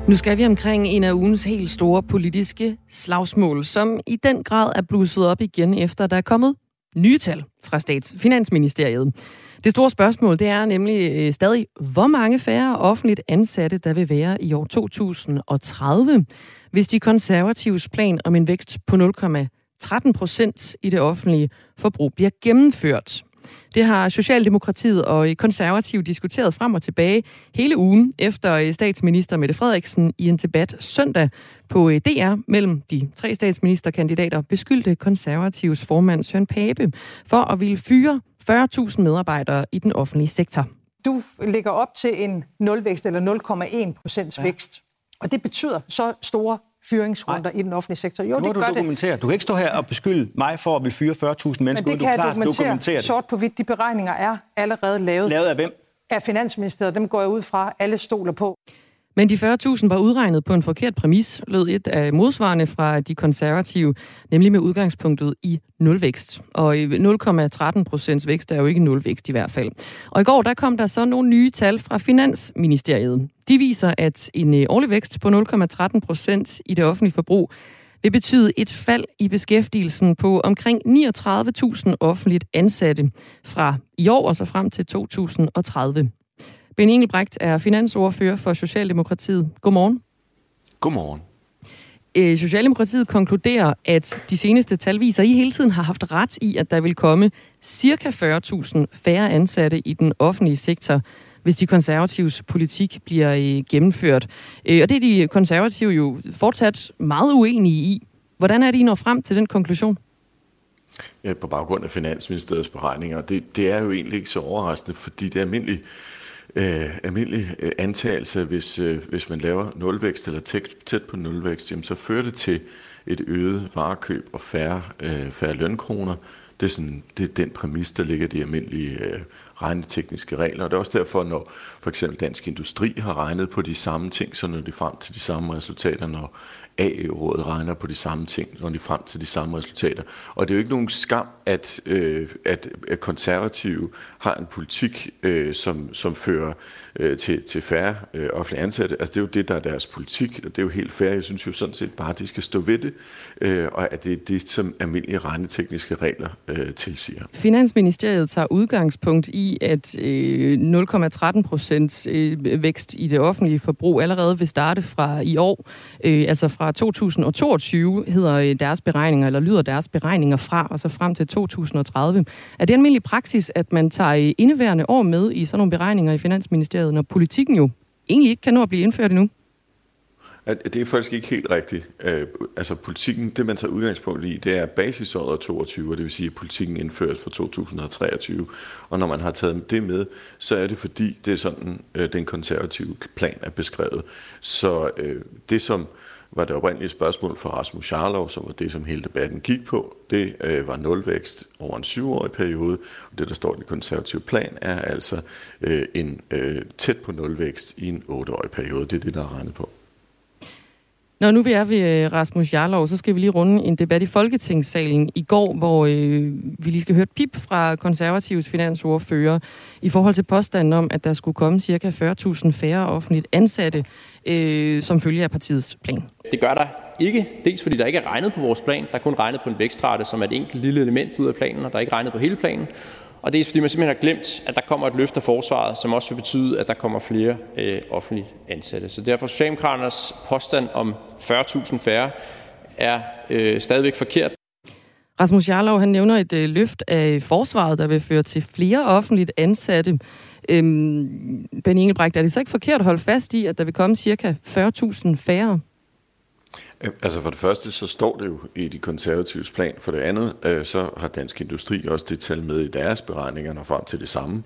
Nu skal vi omkring en af ugens helt store politiske slagsmål, som i den grad er blusset op igen, efter der er kommet nye tal fra Finansministeriet. Det store spørgsmål, det er nemlig stadig, hvor mange færre offentligt ansatte, der vil være i år 2030, hvis de konservatives plan om en vækst på 0,13% i det offentlige forbrug bliver gennemført. Det har Socialdemokratiet og Konservative diskuteret frem og tilbage hele ugen efter statsminister Mette Frederiksen i en debat søndag på DR mellem de tre statsministerkandidater beskyldte Konservatives formand Søren Pape for at ville fyre 40.000 medarbejdere i den offentlige sektor. Du lægger op til en nulvækst eller 0,1% vækst, og det betyder så store fyringsrunder i den offentlige sektor. Jo, det gør det. Du kan ikke stå her og beskylde mig for at vi fyre 40.000 mennesker. Men det kan jeg dokumentere sort på hvidt. De beregninger er allerede lavet. Lavet af hvem? Af Finansministeriet. Dem går jeg ud fra. Alle stoler på. Men de 40.000 var udregnet på en forkert præmis, lød et af modsvarene fra de konservative, nemlig med udgangspunktet i nulvækst. Og 0,13% vækst er jo ikke nulvækst i hvert fald. Og i går der kom der så nogle nye tal fra Finansministeriet. De viser, at en årlig vækst på 0,13% i det offentlige forbrug vil betyde et fald i beskæftigelsen på omkring 39.000 offentligt ansatte fra i år og så frem til 2030. Benny Engelbrecht er finansordfører for Socialdemokratiet. Godmorgen. Godmorgen. Socialdemokratiet konkluderer, at de seneste tal viser, at I hele tiden har haft ret i, at der vil komme ca. 40.000 færre ansatte i den offentlige sektor, hvis de konservatives politik bliver gennemført. Og det er de konservative jo fortsat meget uenige i. Hvordan er det, I når frem til den konklusion? På baggrund af Finansministeriets beregninger. Det er jo egentlig ikke så overraskende, fordi det er almindelig antagelse, hvis man laver nulvækst eller tæt på nulvækst, jamen, så fører det til et øget varekøb og færre lønkroner. Det er den præmis, der ligger i de almindelige regnetekniske regler. Og det er også derfor, når for eksempel Dansk Industri har regnet på de samme ting, så når de frem til de samme resultater, når AE-rådet regner på de samme ting, når de frem til de samme resultater. Og det er jo ikke nogen skam, at konservative har en politik, som fører til færre offentlige ansatte. Altså det er jo det, der er deres politik, og det er jo helt fair. Jeg synes jo sådan set bare, at de skal stå ved det, og at det er det, som almindelige regnetekniske regler tilsiger. Finansministeriet tager udgangspunkt i, at 0,13% vækst i det offentlige forbrug allerede vil starte fra i år, altså fra 2022 lyder deres beregninger fra, og så frem til 2030. Er det almindelig praksis, at man tager indeværende år med i sådan nogle beregninger i Finansministeriet, når politikken jo egentlig ikke kan nå at blive indført endnu? Det er faktisk ikke helt rigtigt. Altså politikken, det man tager udgangspunkt i, det er basisåret 2022, og det vil sige, at politikken indføres fra 2023. Og når man har taget det med, så er det fordi, det er sådan, den konservative plan er beskrevet. Så det som var det oprindelige spørgsmål fra Rasmus Jarlov, som var det, som hele debatten gik på. Det var nulvækst over en 7-årig periode, og det, der står i den konservative plan, er altså tæt på nulvækst i en 8-årig periode. Det er det, der er regnet på. Når nu vi er ved Rasmus Jarlov, så skal vi lige runde en debat i Folketingssalen i går, hvor vi lige skal høre et pip fra Konservatives finansordfører i forhold til påstanden om, at der skulle komme ca. 40.000 færre offentligt ansatte, som følge af partiets plan. Det gør der ikke, dels fordi der ikke er regnet på vores plan, der er kun regnet på en vækstrate, som er et enkelt lille element ud af planen, og der er ikke regnet på hele planen. Og det er fordi man simpelthen har glemt, at der kommer et løft af forsvaret, som også vil betyde, at der kommer flere offentlige ansatte. Så derfor Socialdemokraternes påstand om 40.000 færre er stadigvæk forkert. Rasmus Jarlov han nævner et løft af forsvaret, der vil føre til flere offentligt ansatte. Benny Engelbrecht, er det så ikke forkert at holde fast i, at der vil komme ca. 40.000 færre? Altså for det første, så står det jo i de konservatives plan. For det andet, så har Dansk Industri også det tal med i deres beregninger, når frem til det samme.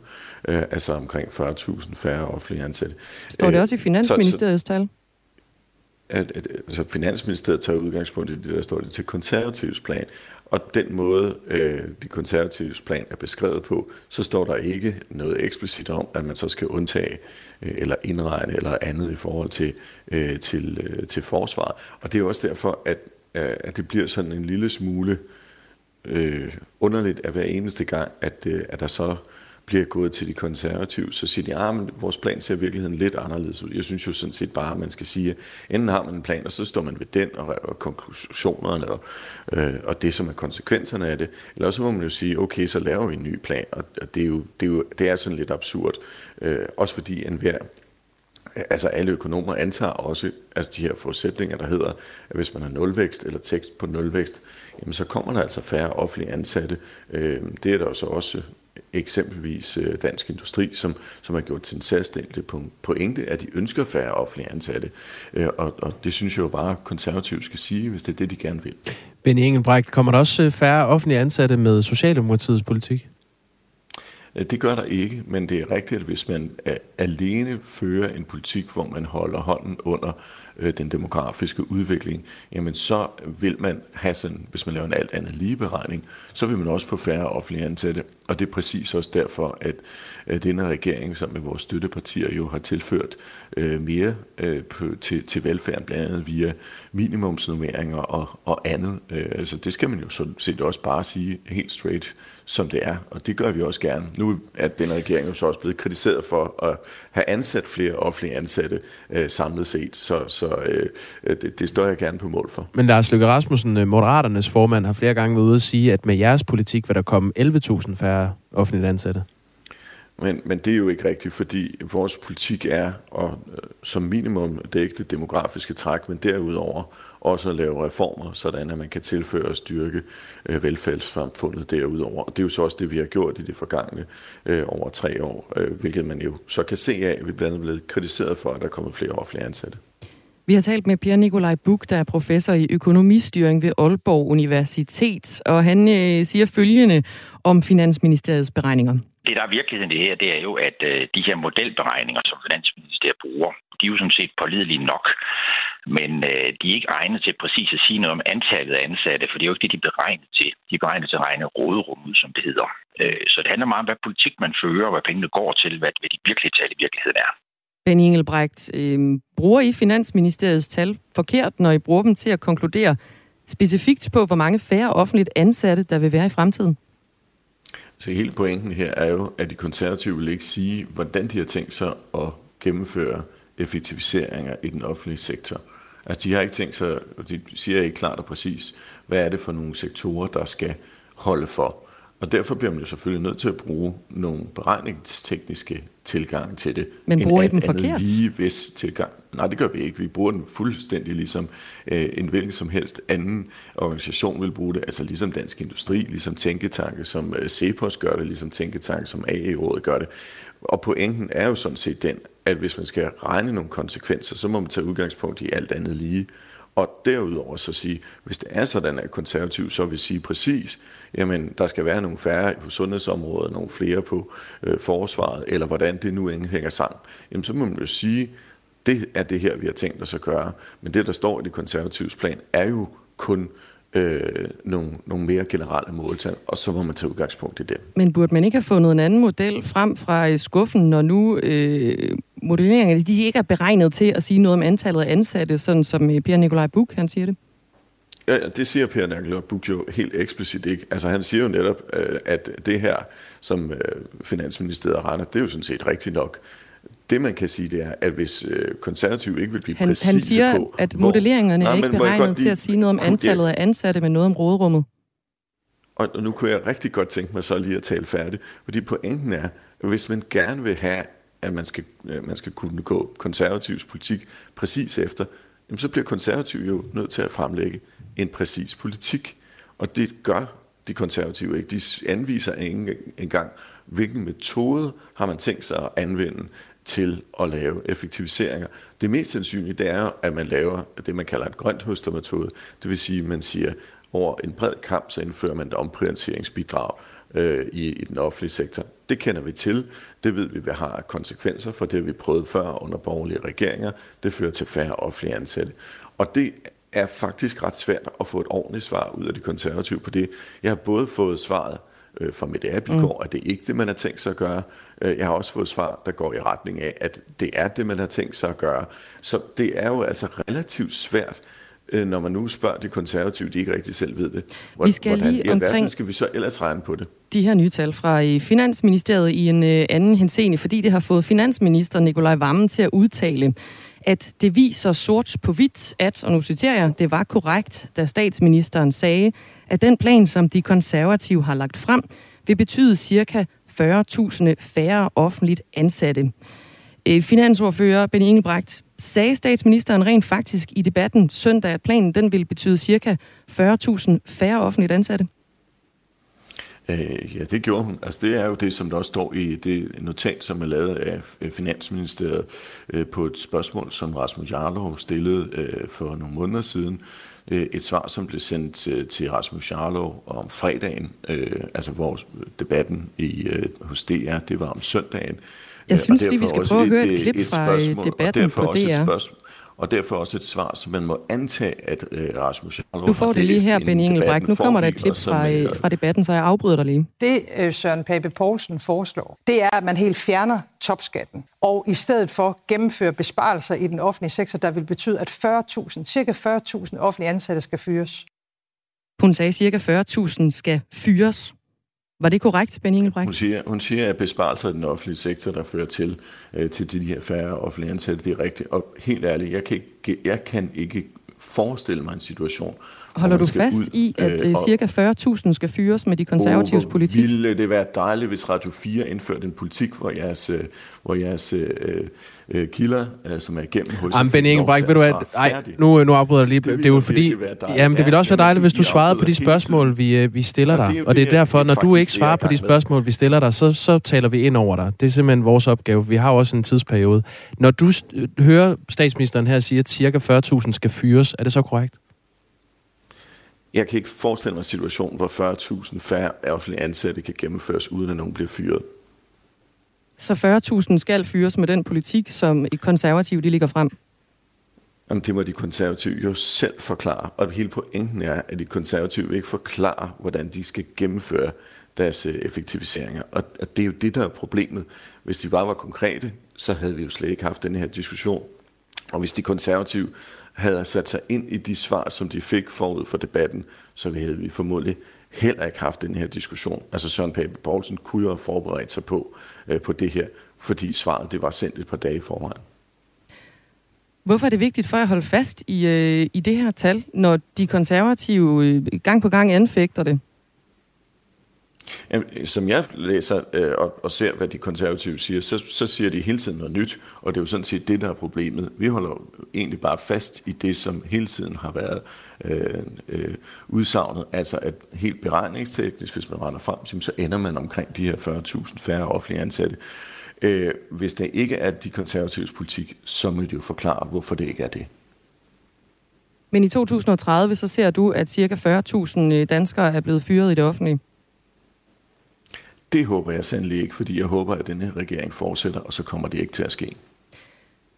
Altså omkring 40.000 færre offentlige ansatte. Står det også i Finansministeriets tal? Altså Finansministeriet tager udgangspunkt i det, der står det til konservatives plan. Og den måde, de konservatives plan er beskrevet på, så står der ikke noget eksplicit om, at man så skal undtage eller indregne eller andet i forhold til forsvaret. Og det er også derfor, at det bliver sådan en lille smule underligt at hver eneste gang, at der så bliver gået til de konservative, så siger de, men vores plan ser i virkeligheden lidt anderledes ud. Jeg synes jo sådan set bare, at man skal sige, at enten har man en plan, og så står man ved den, og konklusionerne, og det, som er konsekvenserne af det. Eller også må man jo sige, okay, så laver vi en ny plan, og det er sådan lidt absurd. Også fordi alle økonomer antager også de her forudsætninger, der hedder, at hvis man har nulvækst eller tekst på nulvækst, jamen så kommer der altså færre offentlige ansatte. Det er der jo så også eksempelvis Dansk Industri, som har gjort til en selvstændig pointe, at de ønsker færre offentlige ansatte. Og det synes jeg jo bare, at Konservative skal sige, hvis det er det, de gerne vil. Benny Engelbrecht, kommer der også færre offentlige ansatte med Socialdemokratiets politik? Det gør der ikke, men det er rigtigt, at hvis man alene fører en politik, hvor man holder hånden under den demografiske udvikling, jamen så vil man have sådan, hvis man laver en alt andet ligeberegning, så vil man også få færre offentlige ansatte. Og det er præcis også derfor, at denne regering sammen med vores støttepartier jo har tilført mere til velfærden, blandt andet via minimumsnormeringer og andet. Så det skal man jo sådan set også bare sige helt straight, som det er. Og det gør vi også gerne. Nu er denne regering jo så også blevet kritiseret for at have ansat flere offentlige ansatte samlet set, så det står jeg gerne på mål for. Men Lars Løkke Rasmussen, Moderaternes formand, har flere gange været ude at sige, at med jeres politik vil der komme 11.000 færre offentligt ansatte. Men det er jo ikke rigtigt, fordi vores politik er at som minimum dække det demografiske træk, men derudover også at lave reformer, sådan at man kan tilføre og styrke velfærdssamfundet derudover. Og det er jo så også det, vi har gjort i det forgangne over 3 år, hvilket man jo så kan se af, at vi blandt andet blevet kritiseret for, at der er kommet flere offentlige ansatte. Vi har talt med Per Nikolaj Bukh, der er professor i økonomistyring ved Aalborg Universitet, og han siger følgende om Finansministeriets beregninger. Det, der er virkeligheden det her, det er jo, at de her modelberegninger, som Finansministeriet bruger, de er jo sådan set pålidelige nok, men de er ikke egnet til præcis at sige noget om antallet af ansatte, for det er jo ikke det, de er beregnet til. De er beregnet til at regne råderum ud, som det hedder. Så det handler meget om, hvad politik man fører, hvad pengene går til, hvad de virkelige tal i virkeligheden er. Benny Engelbrecht, bruger I Finansministeriets tal forkert, når I bruger dem til at konkludere specifikt på, hvor mange færre offentligt ansatte, der vil være i fremtiden? Så hele pointen her er jo, at de konservative vil ikke sige, hvordan de har tænkt sig at gennemføre effektiviseringer i den offentlige sektor. Altså de har ikke tænkt sig, og de siger ikke klart og præcis, hvad er det for nogle sektorer, der skal holde for. Og derfor bliver man jo selvfølgelig nødt til at bruge nogle beregningstekniske tilgange til det. Men bruger I dem forkert? Lige vis tilgang. Nej, det gør vi ikke. Vi bruger den fuldstændig ligesom en hvilken som helst anden organisation vil bruge det. Altså ligesom Dansk Industri, ligesom tænketanke, som Cepos gør det, ligesom tænketanke, som AE-rådet gør det. Og pointen er jo sådan set den, at hvis man skal regne nogle konsekvenser, så må man tage udgangspunkt i alt andet lige. Og derudover så sige, hvis det er sådan, at konservativ så vil sige præcis, jamen der skal være nogle færre på sundhedsområdet, nogle flere på forsvaret, eller hvordan det nu engang hænger sammen, jamen så må man jo sige, det er det her, vi har tænkt os at gøre. Men det, der står i det konservatives plan, er jo kun nogle mere generelle måltal, og så må man tage udgangspunkt i det. Men burde man ikke have fundet en anden model frem fra skuffen, når nu modelleringerne de ikke er beregnet til at sige noget om antallet af ansatte, sådan som Per Nikolaj Bukh, han siger det? Ja, det siger Per Nikolaj Bukh jo helt eksplicit ikke. Altså han siger jo netop, at det her, som Finansministeriet regner, det er jo sådan set rigtigt nok. Det, man kan sige, det er, at hvis konservative ikke vil blive præcise på... Han siger, på, at modelleringerne er ikke beregnet til at sige noget om antallet af ansatte, men noget om råderummet. Og nu kunne jeg rigtig godt tænke mig så lige at tale færdigt, fordi pointen er, at hvis man gerne vil have, at man skal kunne gå konservativs politik præcis efter, jamen, så bliver konservative jo nødt til at fremlægge en præcis politik. Og det gør de konservative ikke. De anviser ikke engang, hvilken metode har man tænkt sig at anvende til at lave effektiviseringer. Det mest sandsynlige, det er, at man laver det, man kalder en grønthøstermetode. Det vil sige, at man siger, at over en bred kamp, så indfører man et omprioriteringsbidrag i den offentlige sektor. Det kender vi til. Det ved vi, hvad har konsekvenser for det, vi prøvede før under borgerlige regeringer. Det fører til færre offentlige ansatte. Og det er faktisk ret svært at få et ordentligt svar ud af de konservative på det. Jeg har både fået svaret fra Mette Abildgaard, at det ikke er det, man har tænkt sig at gøre. Jeg har også fået svar, der går i retning af, at det er det, man har tænkt sig at gøre. Så det er jo altså relativt svært, når man nu spørger de konservative, de ikke rigtig selv ved det. Hvordan i alverden skal vi så ellers regne på det? De her nye tal fra Finansministeriet i en anden henseende, fordi det har fået finansminister Nikolaj Wammen til at udtale, at det viser sort på hvidt, at, og nu citerer jeg, det var korrekt, da statsministeren sagde, at den plan, som de konservative har lagt frem, vil betyde ca. 40.000 færre offentligt ansatte. Finansordfører Benny Engelbrecht, sagde statsministeren rent faktisk i debatten søndag, at planen den ville betyde ca. 40.000 færre offentligt ansatte? Ja, det gjorde hun. Altså, det er jo det, som der også står i det notat, som er lavet af Finansministeriet på et spørgsmål, som Rasmus Jarlov stillede for nogle måneder siden. Et svar, som blev sendt til Rasmus Jarlov om fredagen, altså hvor debatten hos DR, det var om søndagen. Jeg synes lige, vi skal prøve at høre et klip fra debatten på DR. Og derfor også et svar, som man må antage, at Rasmus Jarlov... Du får det lige her, Benny Engelbrecht. Nu kommer der et klip fra debatten, så jeg afbryder dig lige. Det Søren Pape Poulsen foreslår, det er, at man helt fjerner topskatten, og i stedet for gennemfører besparelser i den offentlige sektor, der vil betyde, at ca. 40.000 offentlige ansatte skal fyres. Hun sagde, at ca. 40.000 skal fyres. Var det korrekt, Benny Engelbrecht? Hun siger, at besparelser i den offentlige sektor, der fører til de her færre offentlige ansatte, det er rigtigt. Og helt ærligt, jeg kan ikke forestille mig en situation. Holder du fast i, at ca. 40.000 skal fyres med de konservatives politik? Ville det være dejligt, hvis Radio 4 indførte en politik, hvor jeres kilder, som er igennem hos... Jamen, Benny Engelbrecht, ved du at... Nu afbryder jeg lige. Det er jo fordi... Jamen, det ville også være dejligt, hvis du svarede på de spørgsmål, vi stiller dig. Og det er derfor, når du ikke svarer på de spørgsmål, vi stiller dig, så taler vi ind over dig. Det er simpelthen vores opgave. Vi har også en tidsperiode. Når du hører statsministeren her sige, at ca. 40.000 skal fyres, er det så korrekt? Jeg kan ikke forestille mig en situation, hvor 40.000 færre offentlige ansatte kan gennemføres, uden at nogen bliver fyret. Så 40.000 skal fyres med den politik, som et konservativt ligger frem? Jamen, det må de konservative jo selv forklare. Og hele pointen er, at de konservative ikke forklarer, hvordan de skal gennemføre deres effektiviseringer. Og det er jo det, der er problemet. Hvis de bare var konkrete, så havde vi jo slet ikke haft den her diskussion. Og hvis de konservative havde sat sig ind i de svar, som de fik forud for debatten, så havde vi formodentlig heller ikke haft den her diskussion. Altså Søren Pape Poulsen kunne jo have forberedt sig på det her, fordi svaret det var sendt et par dage i forvejen. Hvorfor er det vigtigt for at holde fast i det her tal, når de konservative gang på gang anfægter det? Jamen, som jeg læser og ser, hvad de konservative siger, så siger de hele tiden noget nyt, og det er jo sådan set det, der er problemet. Vi holder egentlig bare fast i det, som hele tiden har været udsagnet, altså at helt beregningsteknisk, hvis man regner frem, så ender man omkring de her 40.000 færre offentlige ansatte. Hvis det ikke er de konservatives politik, så må de jo forklare, hvorfor det ikke er det. Men i 2030, så ser du, at ca. 40.000 danskere er blevet fyret i det offentlige? Det håber jeg sandelig ikke, fordi jeg håber, at denne regering fortsætter, og så kommer det ikke til at ske.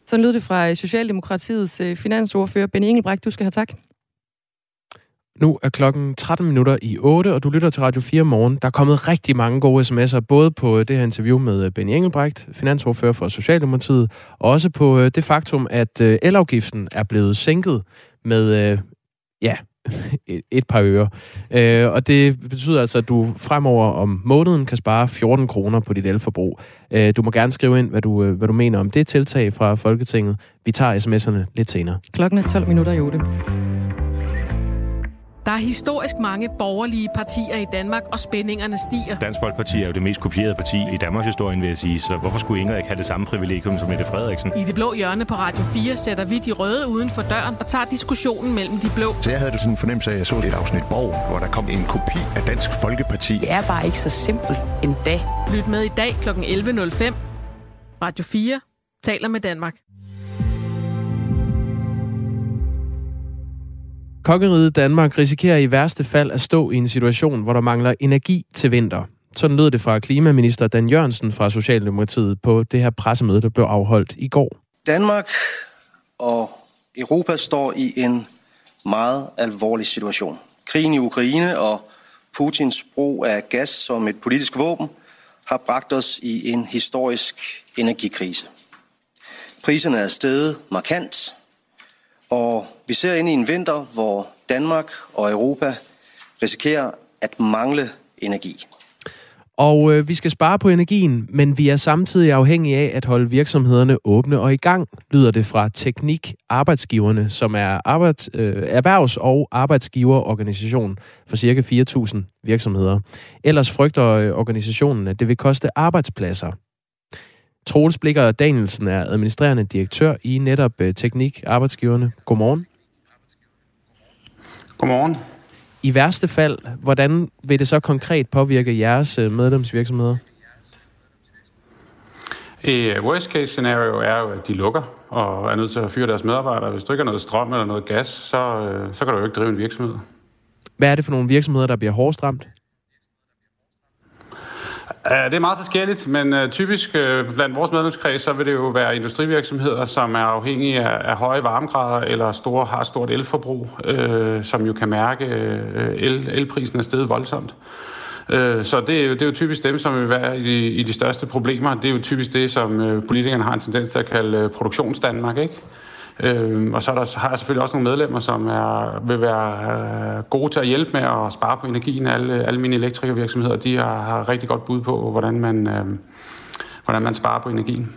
Sådan lød det fra Socialdemokratiets finansordfører Benny Engelbrecht. Du skal have tak. Nu er klokken 7:13, og du lytter til Radio 4 Morgen. Der er kommet rigtig mange gode sms'er, både på det her interview med Benny Engelbrecht, finansordfører for Socialdemokratiet, og også på det faktum, at elafgiften er blevet sænket med, et par øre. Og det betyder altså, at du fremover om måneden kan spare 14 kroner på dit elforbrug. Du må gerne skrive ind, hvad du mener om det tiltag fra Folketinget. Vi tager sms'erne lidt senere. Klokken er 7:12. Der er historisk mange borgerlige partier i Danmark, og spændingerne stiger. Dansk Folkeparti er jo det mest kopierede parti i Danmarks historie, vil jeg sige. Så hvorfor skulle Inger ikke have det samme privilegium som Mette Frederiksen? I det blå hjørne på Radio 4 sætter vi de røde uden for døren og tager diskussionen mellem de blå. Så jeg havde sådan en fornemmelse af, at jeg så et afsnit Borg, hvor der kom en kopi af Dansk Folkeparti. Det er bare ikke så simpelt endda. Lyt med i dag kl. 11:05. Radio 4 taler med Danmark. Kongeriget Danmark risikerer i værste fald at stå i en situation, hvor der mangler energi til vinter. Sådan lød det fra klimaminister Dan Jørgensen fra Socialdemokratiet på det her pressemøde, der blev afholdt i går. Danmark og Europa står i en meget alvorlig situation. Krigen i Ukraine og Putins brug af gas som et politisk våben har bragt os i en historisk energikrise. Priserne er steget markant. Og vi ser ind i en vinter, hvor Danmark og Europa risikerer at mangle energi. Og vi skal spare på energien, men vi er samtidig afhængige af at holde virksomhederne åbne og i gang, lyder det fra TEKNIQ Arbejdsgiverne, som er erhvervs- og arbejdsgiverorganisation for ca. 4.000 virksomheder. Ellers frygter organisationen, at det vil koste arbejdspladser. Troels Blicher Danielsen er administrerende direktør i netop TEKNIQ Arbejdsgiverne. Godmorgen. I værste fald, hvordan vil det så konkret påvirke jeres medlemsvirksomheder? Worst case scenario er jo, at de lukker og er nødt til at fyre deres medarbejdere. Hvis du ikke har noget strøm eller noget gas, så kan du jo ikke drive en virksomhed. Hvad er det for nogle virksomheder, der bliver hårdest ramt? Det er meget forskelligt, men typisk blandt vores medlemskreds, så vil det jo være industrivirksomheder, som er afhængige af høje varmegrader eller har stort elforbrug, som jo kan mærke elprisen er steget voldsomt. Så det er jo typisk dem, som vil være i de største problemer. Det er jo typisk det, som politikerne har en tendens til at kalde produktionsdanmark, ikke? Og så har jeg selvfølgelig også nogle medlemmer, som vil være gode til at hjælpe med at spare på energien. Alle mine elektrikervirksomheder, de har rigtig godt bud på, hvordan man sparer på energien.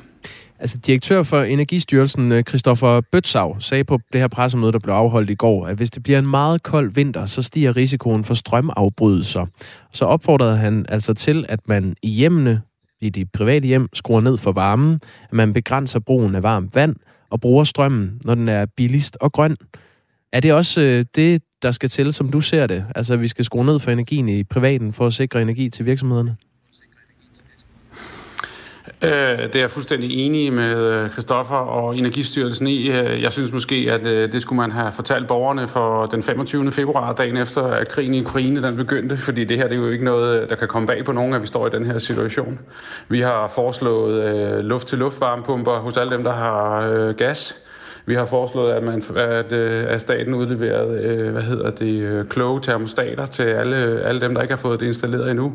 Altså direktør for Energistyrelsen, Kristoffer Böttzauw, sagde på det her pressemøde, der blev afholdt i går, at hvis det bliver en meget kold vinter, så stiger risikoen for strømafbrydelser. Så opfordrede han altså til, at man i hjemmene, i de private hjem, skruer ned for varmen, at man begrænser brugen af varmt vand, og bruger strømmen, når den er billigst og grøn. Er det også det, der skal til, som du ser det? Altså, vi skal skrue ned for energien i privaten for at sikre energi til virksomhederne? Det er jeg fuldstændig enig med Kristoffer og Energistyrelsen i. Jeg synes måske, at det skulle man have fortalt borgerne for den 25. februar, dagen efter, at krigen i Ukraine den begyndte, fordi det her det er jo ikke noget, der kan komme bag på nogen, at vi står i den her situation. Vi har foreslået luft-til-luft-varmepumper hos alle dem, der har gas. Vi har foreslået, at staten udleverede kloge termostater til alle dem, der ikke har fået det installeret endnu.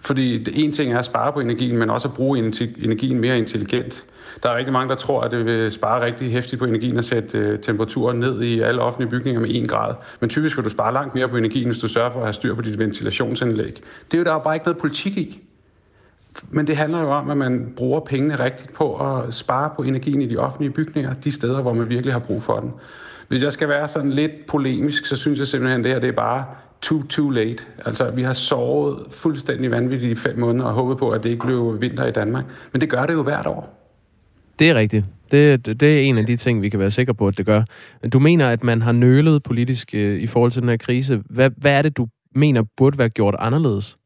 Fordi en ting er at spare på energien, men også at bruge energien mere intelligent. Der er rigtig mange, der tror, at det vil spare rigtig hæftigt på energien at sætte temperaturen ned i alle offentlige bygninger med 1 grad. Men typisk vil du spare langt mere på energien, hvis du sørger for at have styr på dit ventilationsanlæg. Det er jo der bare ikke noget politik i. Men det handler jo om, at man bruger pengene rigtigt på at spare på energien i de offentlige bygninger, de steder, hvor man virkelig har brug for den. Hvis jeg skal være sådan lidt polemisk, så synes jeg simpelthen, at det her det er bare too late. Altså, vi har sovet fuldstændig vanvittigt i 5 måneder og håbet på, at det ikke blev vinter i Danmark. Men det gør det jo hvert år. Det er rigtigt. Det er en af de ting, vi kan være sikre på, at det gør. Du mener, at man har nølet politisk i forhold til den her krise. Hvad er det, du mener burde være gjort anderledes?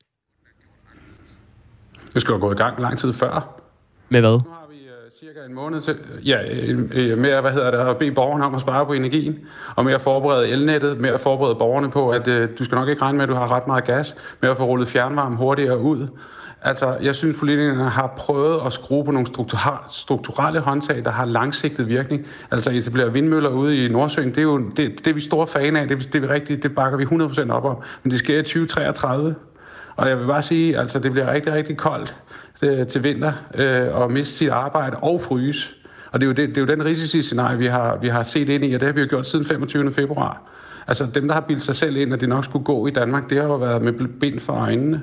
Det skulle have gået i gang lang tid før. Med hvad? Nu har vi cirka en måned til, mere at bede borgerne om at spare på energien, og mere at forberede elnettet, mere at forberede borgerne på, at du skal nok ikke regne med, at du har ret meget gas, mere at få rullet fjernvarme hurtigere ud. Altså, jeg synes, politikerne har prøvet at skrue på nogle strukturelle håndtag, der har langsigtet virkning. Altså, etablere vindmøller ude i Nordsøen, det er jo det vi store fan af, det bakker vi 100% op om, men det sker i 2033. Og jeg vil bare sige, altså det bliver rigtig, rigtig koldt til vinter og miste sit arbejde og fryse. Og det er jo den risici-scenarie, vi har set ind i, og det har vi jo gjort siden 25. februar. Altså dem, der har bildt sig selv ind, at de nok skulle gå i Danmark, det har jo været med bind for øjnene.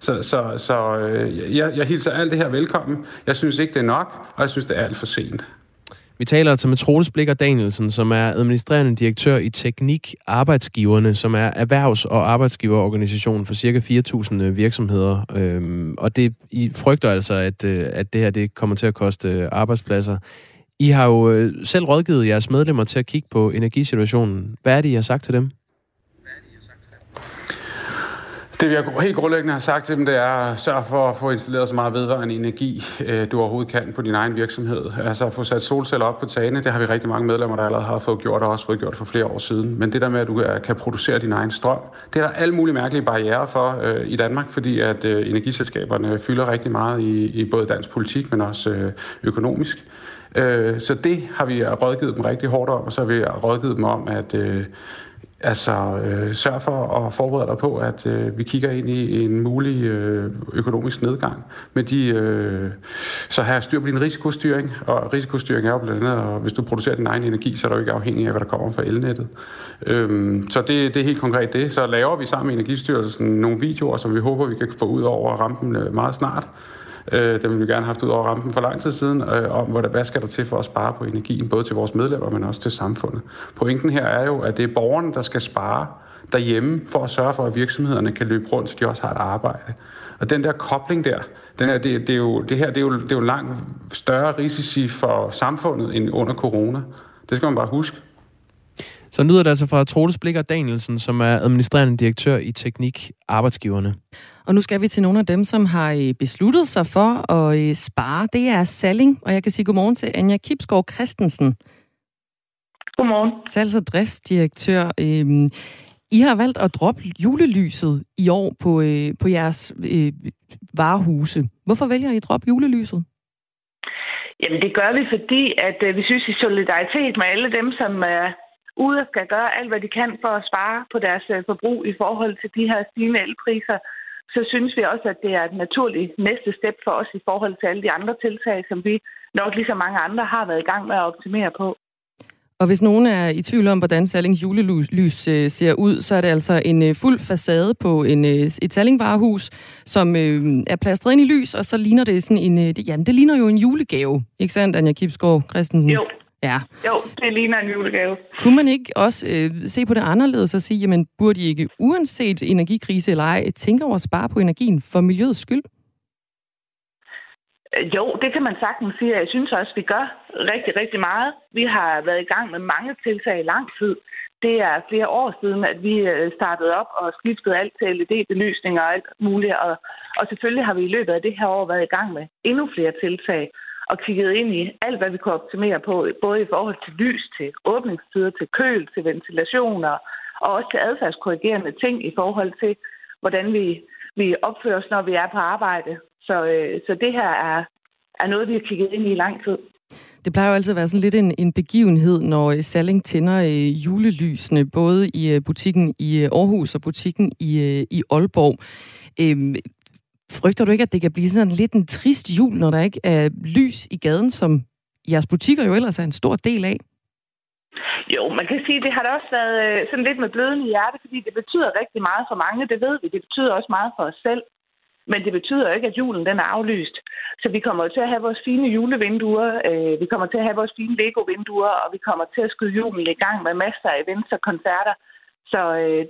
Så jeg hilser alt det her velkommen. Jeg synes ikke, det er nok, og jeg synes, det er alt for sent. Vi taler altså med Troels Blicher Danielsen, som er administrerende direktør i TEKNIQ Arbejdsgiverne, som er erhvervs- og arbejdsgiverorganisation for ca. 4.000 virksomheder. Og det I frygter altså, at det her det kommer til at koste arbejdspladser. I har jo selv rådgivet jeres medlemmer til at kigge på energisituationen. Hvad er det, I har sagt til dem? Det vi helt grundlæggende har sagt til dem, det er at sørge for at få installeret så meget vedvarende energi, du overhovedet kan på din egen virksomhed. Altså at få sat solceller op på tagene, det har vi rigtig mange medlemmer, der allerede har fået gjort, og også fået gjort for flere år siden. Men det der med, at du kan producere din egen strøm, det er der alle mulige mærkelige barrierer for i Danmark, fordi at energiselskaberne fylder rigtig meget i både dansk politik, men også økonomisk. Så det har vi rådgivet dem rigtig hårdt om, og så har vi rådgivet dem om, at sørg for at forberede dig på, at vi kigger ind i en mulig økonomisk nedgang. Men så have styr på din risikostyring, og risikostyring er jo blandt andet, og hvis du producerer din egen energi, så er du ikke afhængig af, hvad der kommer fra elnettet. Så det er helt konkret det. Så laver vi sammen med Energistyrelsen nogle videoer, som vi håber, vi kan få ud over rampen meget snart. Det vil vi gerne have haft ud over rampen for lang tid siden, om hvad skal der til for at spare på energien, både til vores medlemmer, men også til samfundet. Pointen her er jo, at det er borgerne, der skal spare derhjemme, for at sørge for, at virksomhederne kan løbe rundt, så de også har et arbejde. Og den der kobling der, det er jo langt større risici for samfundet end under corona. Det skal man bare huske. Så lyder det altså fra Troels Blicher Danielsen, som er administrerende direktør i TEKNIQ Arbejdsgiverne. Og nu skal vi til nogle af dem, som har besluttet sig for at spare. Det er Salling, og jeg kan sige godmorgen til Anja Kipsgaard Christensen. Godmorgen. Salgs- og driftsdirektør. I har valgt at droppe julelyset i år på jeres varehuse. Hvorfor vælger I at droppe julelyset? Jamen det gør vi, fordi at vi synes i solidaritet med alle dem, som er ude og skal gøre alt, hvad de kan for at spare på deres forbrug i forhold til de her stigende elpriser, så synes vi også, at det er et naturligt næste step for os i forhold til alle de andre tiltag, som vi nok lige så mange andre har været i gang med at optimere på. Og hvis nogen er i tvivl om, hvordan Sallings julelys ser ud, så er det altså en fuld facade på et Salling-varehus, som er plastret ind i lys, og så ligner det sådan det ligner jo en julegave, ikke sandt, Anja Kipsgaard Christensen? Jo. Ja. Jo, det ligner en julegave. Kunne man ikke også se på det anderledes og sige, jamen burde I ikke uanset energikrise eller ej, tænke over at spare på energien for miljøets skyld? Jo, det kan man sagtens sige, og jeg synes også, vi gør rigtig, rigtig meget. Vi har været i gang med mange tiltag i lang tid. Det er flere år siden, at vi startede op og skiftede alt til LED-belysninger og alt muligt. Og selvfølgelig har vi i løbet af det her år været i gang med endnu flere tiltag og kigget ind i alt, hvad vi kunne optimere på, både i forhold til lys, til åbningstider, til køl, til ventilationer og også til adfærdskorrigerende ting i forhold til, hvordan vi opfører os, når vi er på arbejde. Så det her er noget, vi har kigget ind i lang tid. Det plejer jo altid at være sådan lidt en begivenhed, når Salling tænder julelysene, både i butikken i Aarhus og butikken i Aalborg. Frygter du ikke, at det kan blive sådan lidt en trist jul, når der ikke er lys i gaden, som jeres butikker jo ellers er en stor del af? Jo, man kan sige, at det har da også været sådan lidt med bløden i hjertet, fordi det betyder rigtig meget for mange, det ved vi. Det betyder også meget for os selv. Men det betyder ikke, at julen den er aflyst. Så vi kommer til at have vores fine julevinduer, vi kommer til at have vores fine Lego-vinduer, og vi kommer til at skyde julen i gang med masser af events og koncerter. Så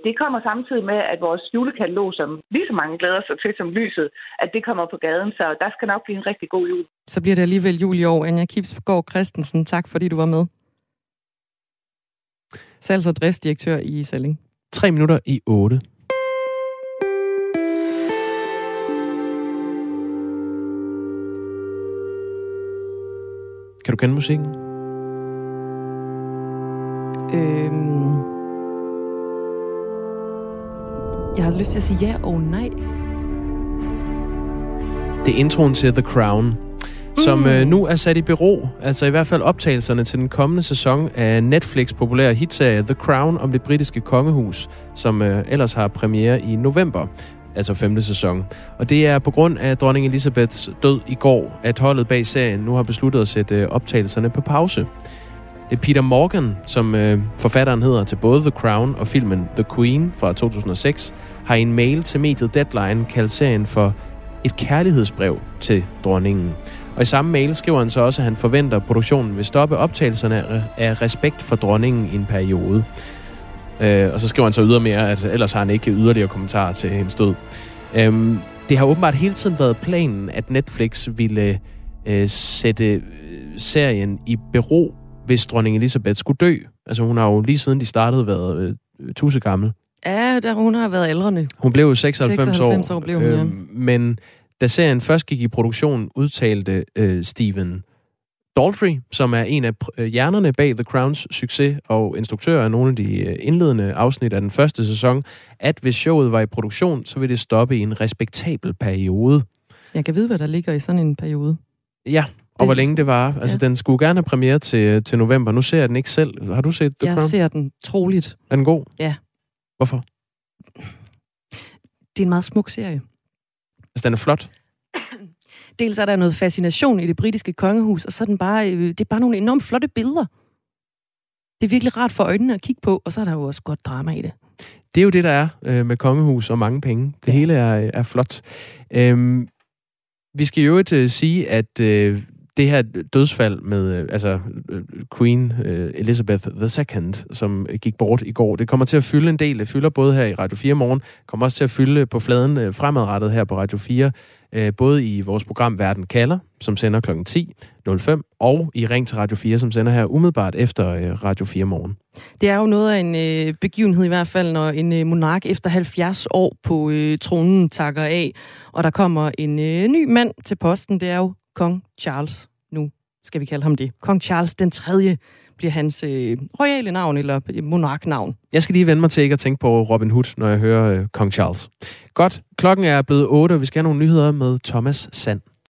det kommer samtidig med, at vores julekatalog, som lige så mange glæder sig til som lyset, at det kommer på gaden. Så der skal nok blive en rigtig god jul. Så bliver det alligevel jul i år. Anja Kipsgaard Christensen, tak fordi du var med. Salgs- og driftsdirektør i Salling. 7:53. Kan du kende musikken? Jeg har lyst til at sige ja og nej. Det er introen til The Crown, som nu er sat i bero, altså i hvert fald optagelserne til den kommende sæson af Netflix populære hitserie The Crown om det britiske kongehus, som ellers har premiere i november. Altså 5. sæson. Og det er på grund af dronning Elizabeths død i går, at holdet bag serien nu har besluttet at sætte optagelserne på pause. Det er Peter Morgan, som forfatteren hedder til både The Crown og filmen The Queen fra 2006, har i en mail til mediet Deadline kaldt serien for et kærlighedsbrev til dronningen. Og i samme mail skriver han så også, at han forventer, at produktionen vil stoppe optagelserne af respekt for dronningen i en periode. Og så skriver han så ydermere, at ellers har han ikke yderligere kommentarer til hendes død. Det har åbenbart hele tiden været planen, at Netflix ville sætte serien i bero, hvis dronning Elizabeth skulle dø. Altså hun har jo lige siden de startede været tusse gammel. Ja, hun har været ældrende. Hun blev jo 96 år. Blev hun, ja. Men da serien først gik i produktion, udtalte Stephen Daldry, som er en af hjernerne bag The Crowns succes og instruktør af nogle af de indledende afsnit af den første sæson, at hvis showet var i produktion, så ville det stoppe i en respektabel periode. Jeg kan vide, hvad der ligger i sådan en periode. Ja, og hvor længe det var. Altså, den skulle gerne have premiere til november. Nu ser jeg den ikke selv. Har du set The Crown? Jeg ser den troligt. Er den god? Ja. Hvorfor? Det er en meget smuk serie. Altså, den er flot. Dels er der noget fascination i det britiske kongehus, og så er det er bare nogle enormt flotte billeder. Det er virkelig rart for øjnene at kigge på, og så er der jo også godt drama i det. Det er jo det, der er med kongehus og mange penge. Det hele er flot. Vi skal jo sige, at det her dødsfald med altså Queen Elizabeth II, som gik bort i går, det kommer til at fylde en del. Det fylder både her i Radio 4 morgen, kommer også til at fylde på fladen fremadrettet her på Radio 4, både i vores program Verden kalder, som sender kl. 10.05, og i Ring til Radio 4, som sender her umiddelbart efter Radio 4 morgen. Det er jo noget af en begivenhed i hvert fald, når en monark efter 70 år på tronen takker af, og der kommer en ny mand til posten. Det er jo Kong Charles. Nu skal vi kalde ham det. Kong Charles den 3. bliver hans royale navn, eller monarknavn. Jeg skal lige vende mig til ikke at tænke på Robin Hood, når jeg hører Kong Charles. Godt, klokken er blevet 8, og vi skal have nogle nyheder med Thomas Sand.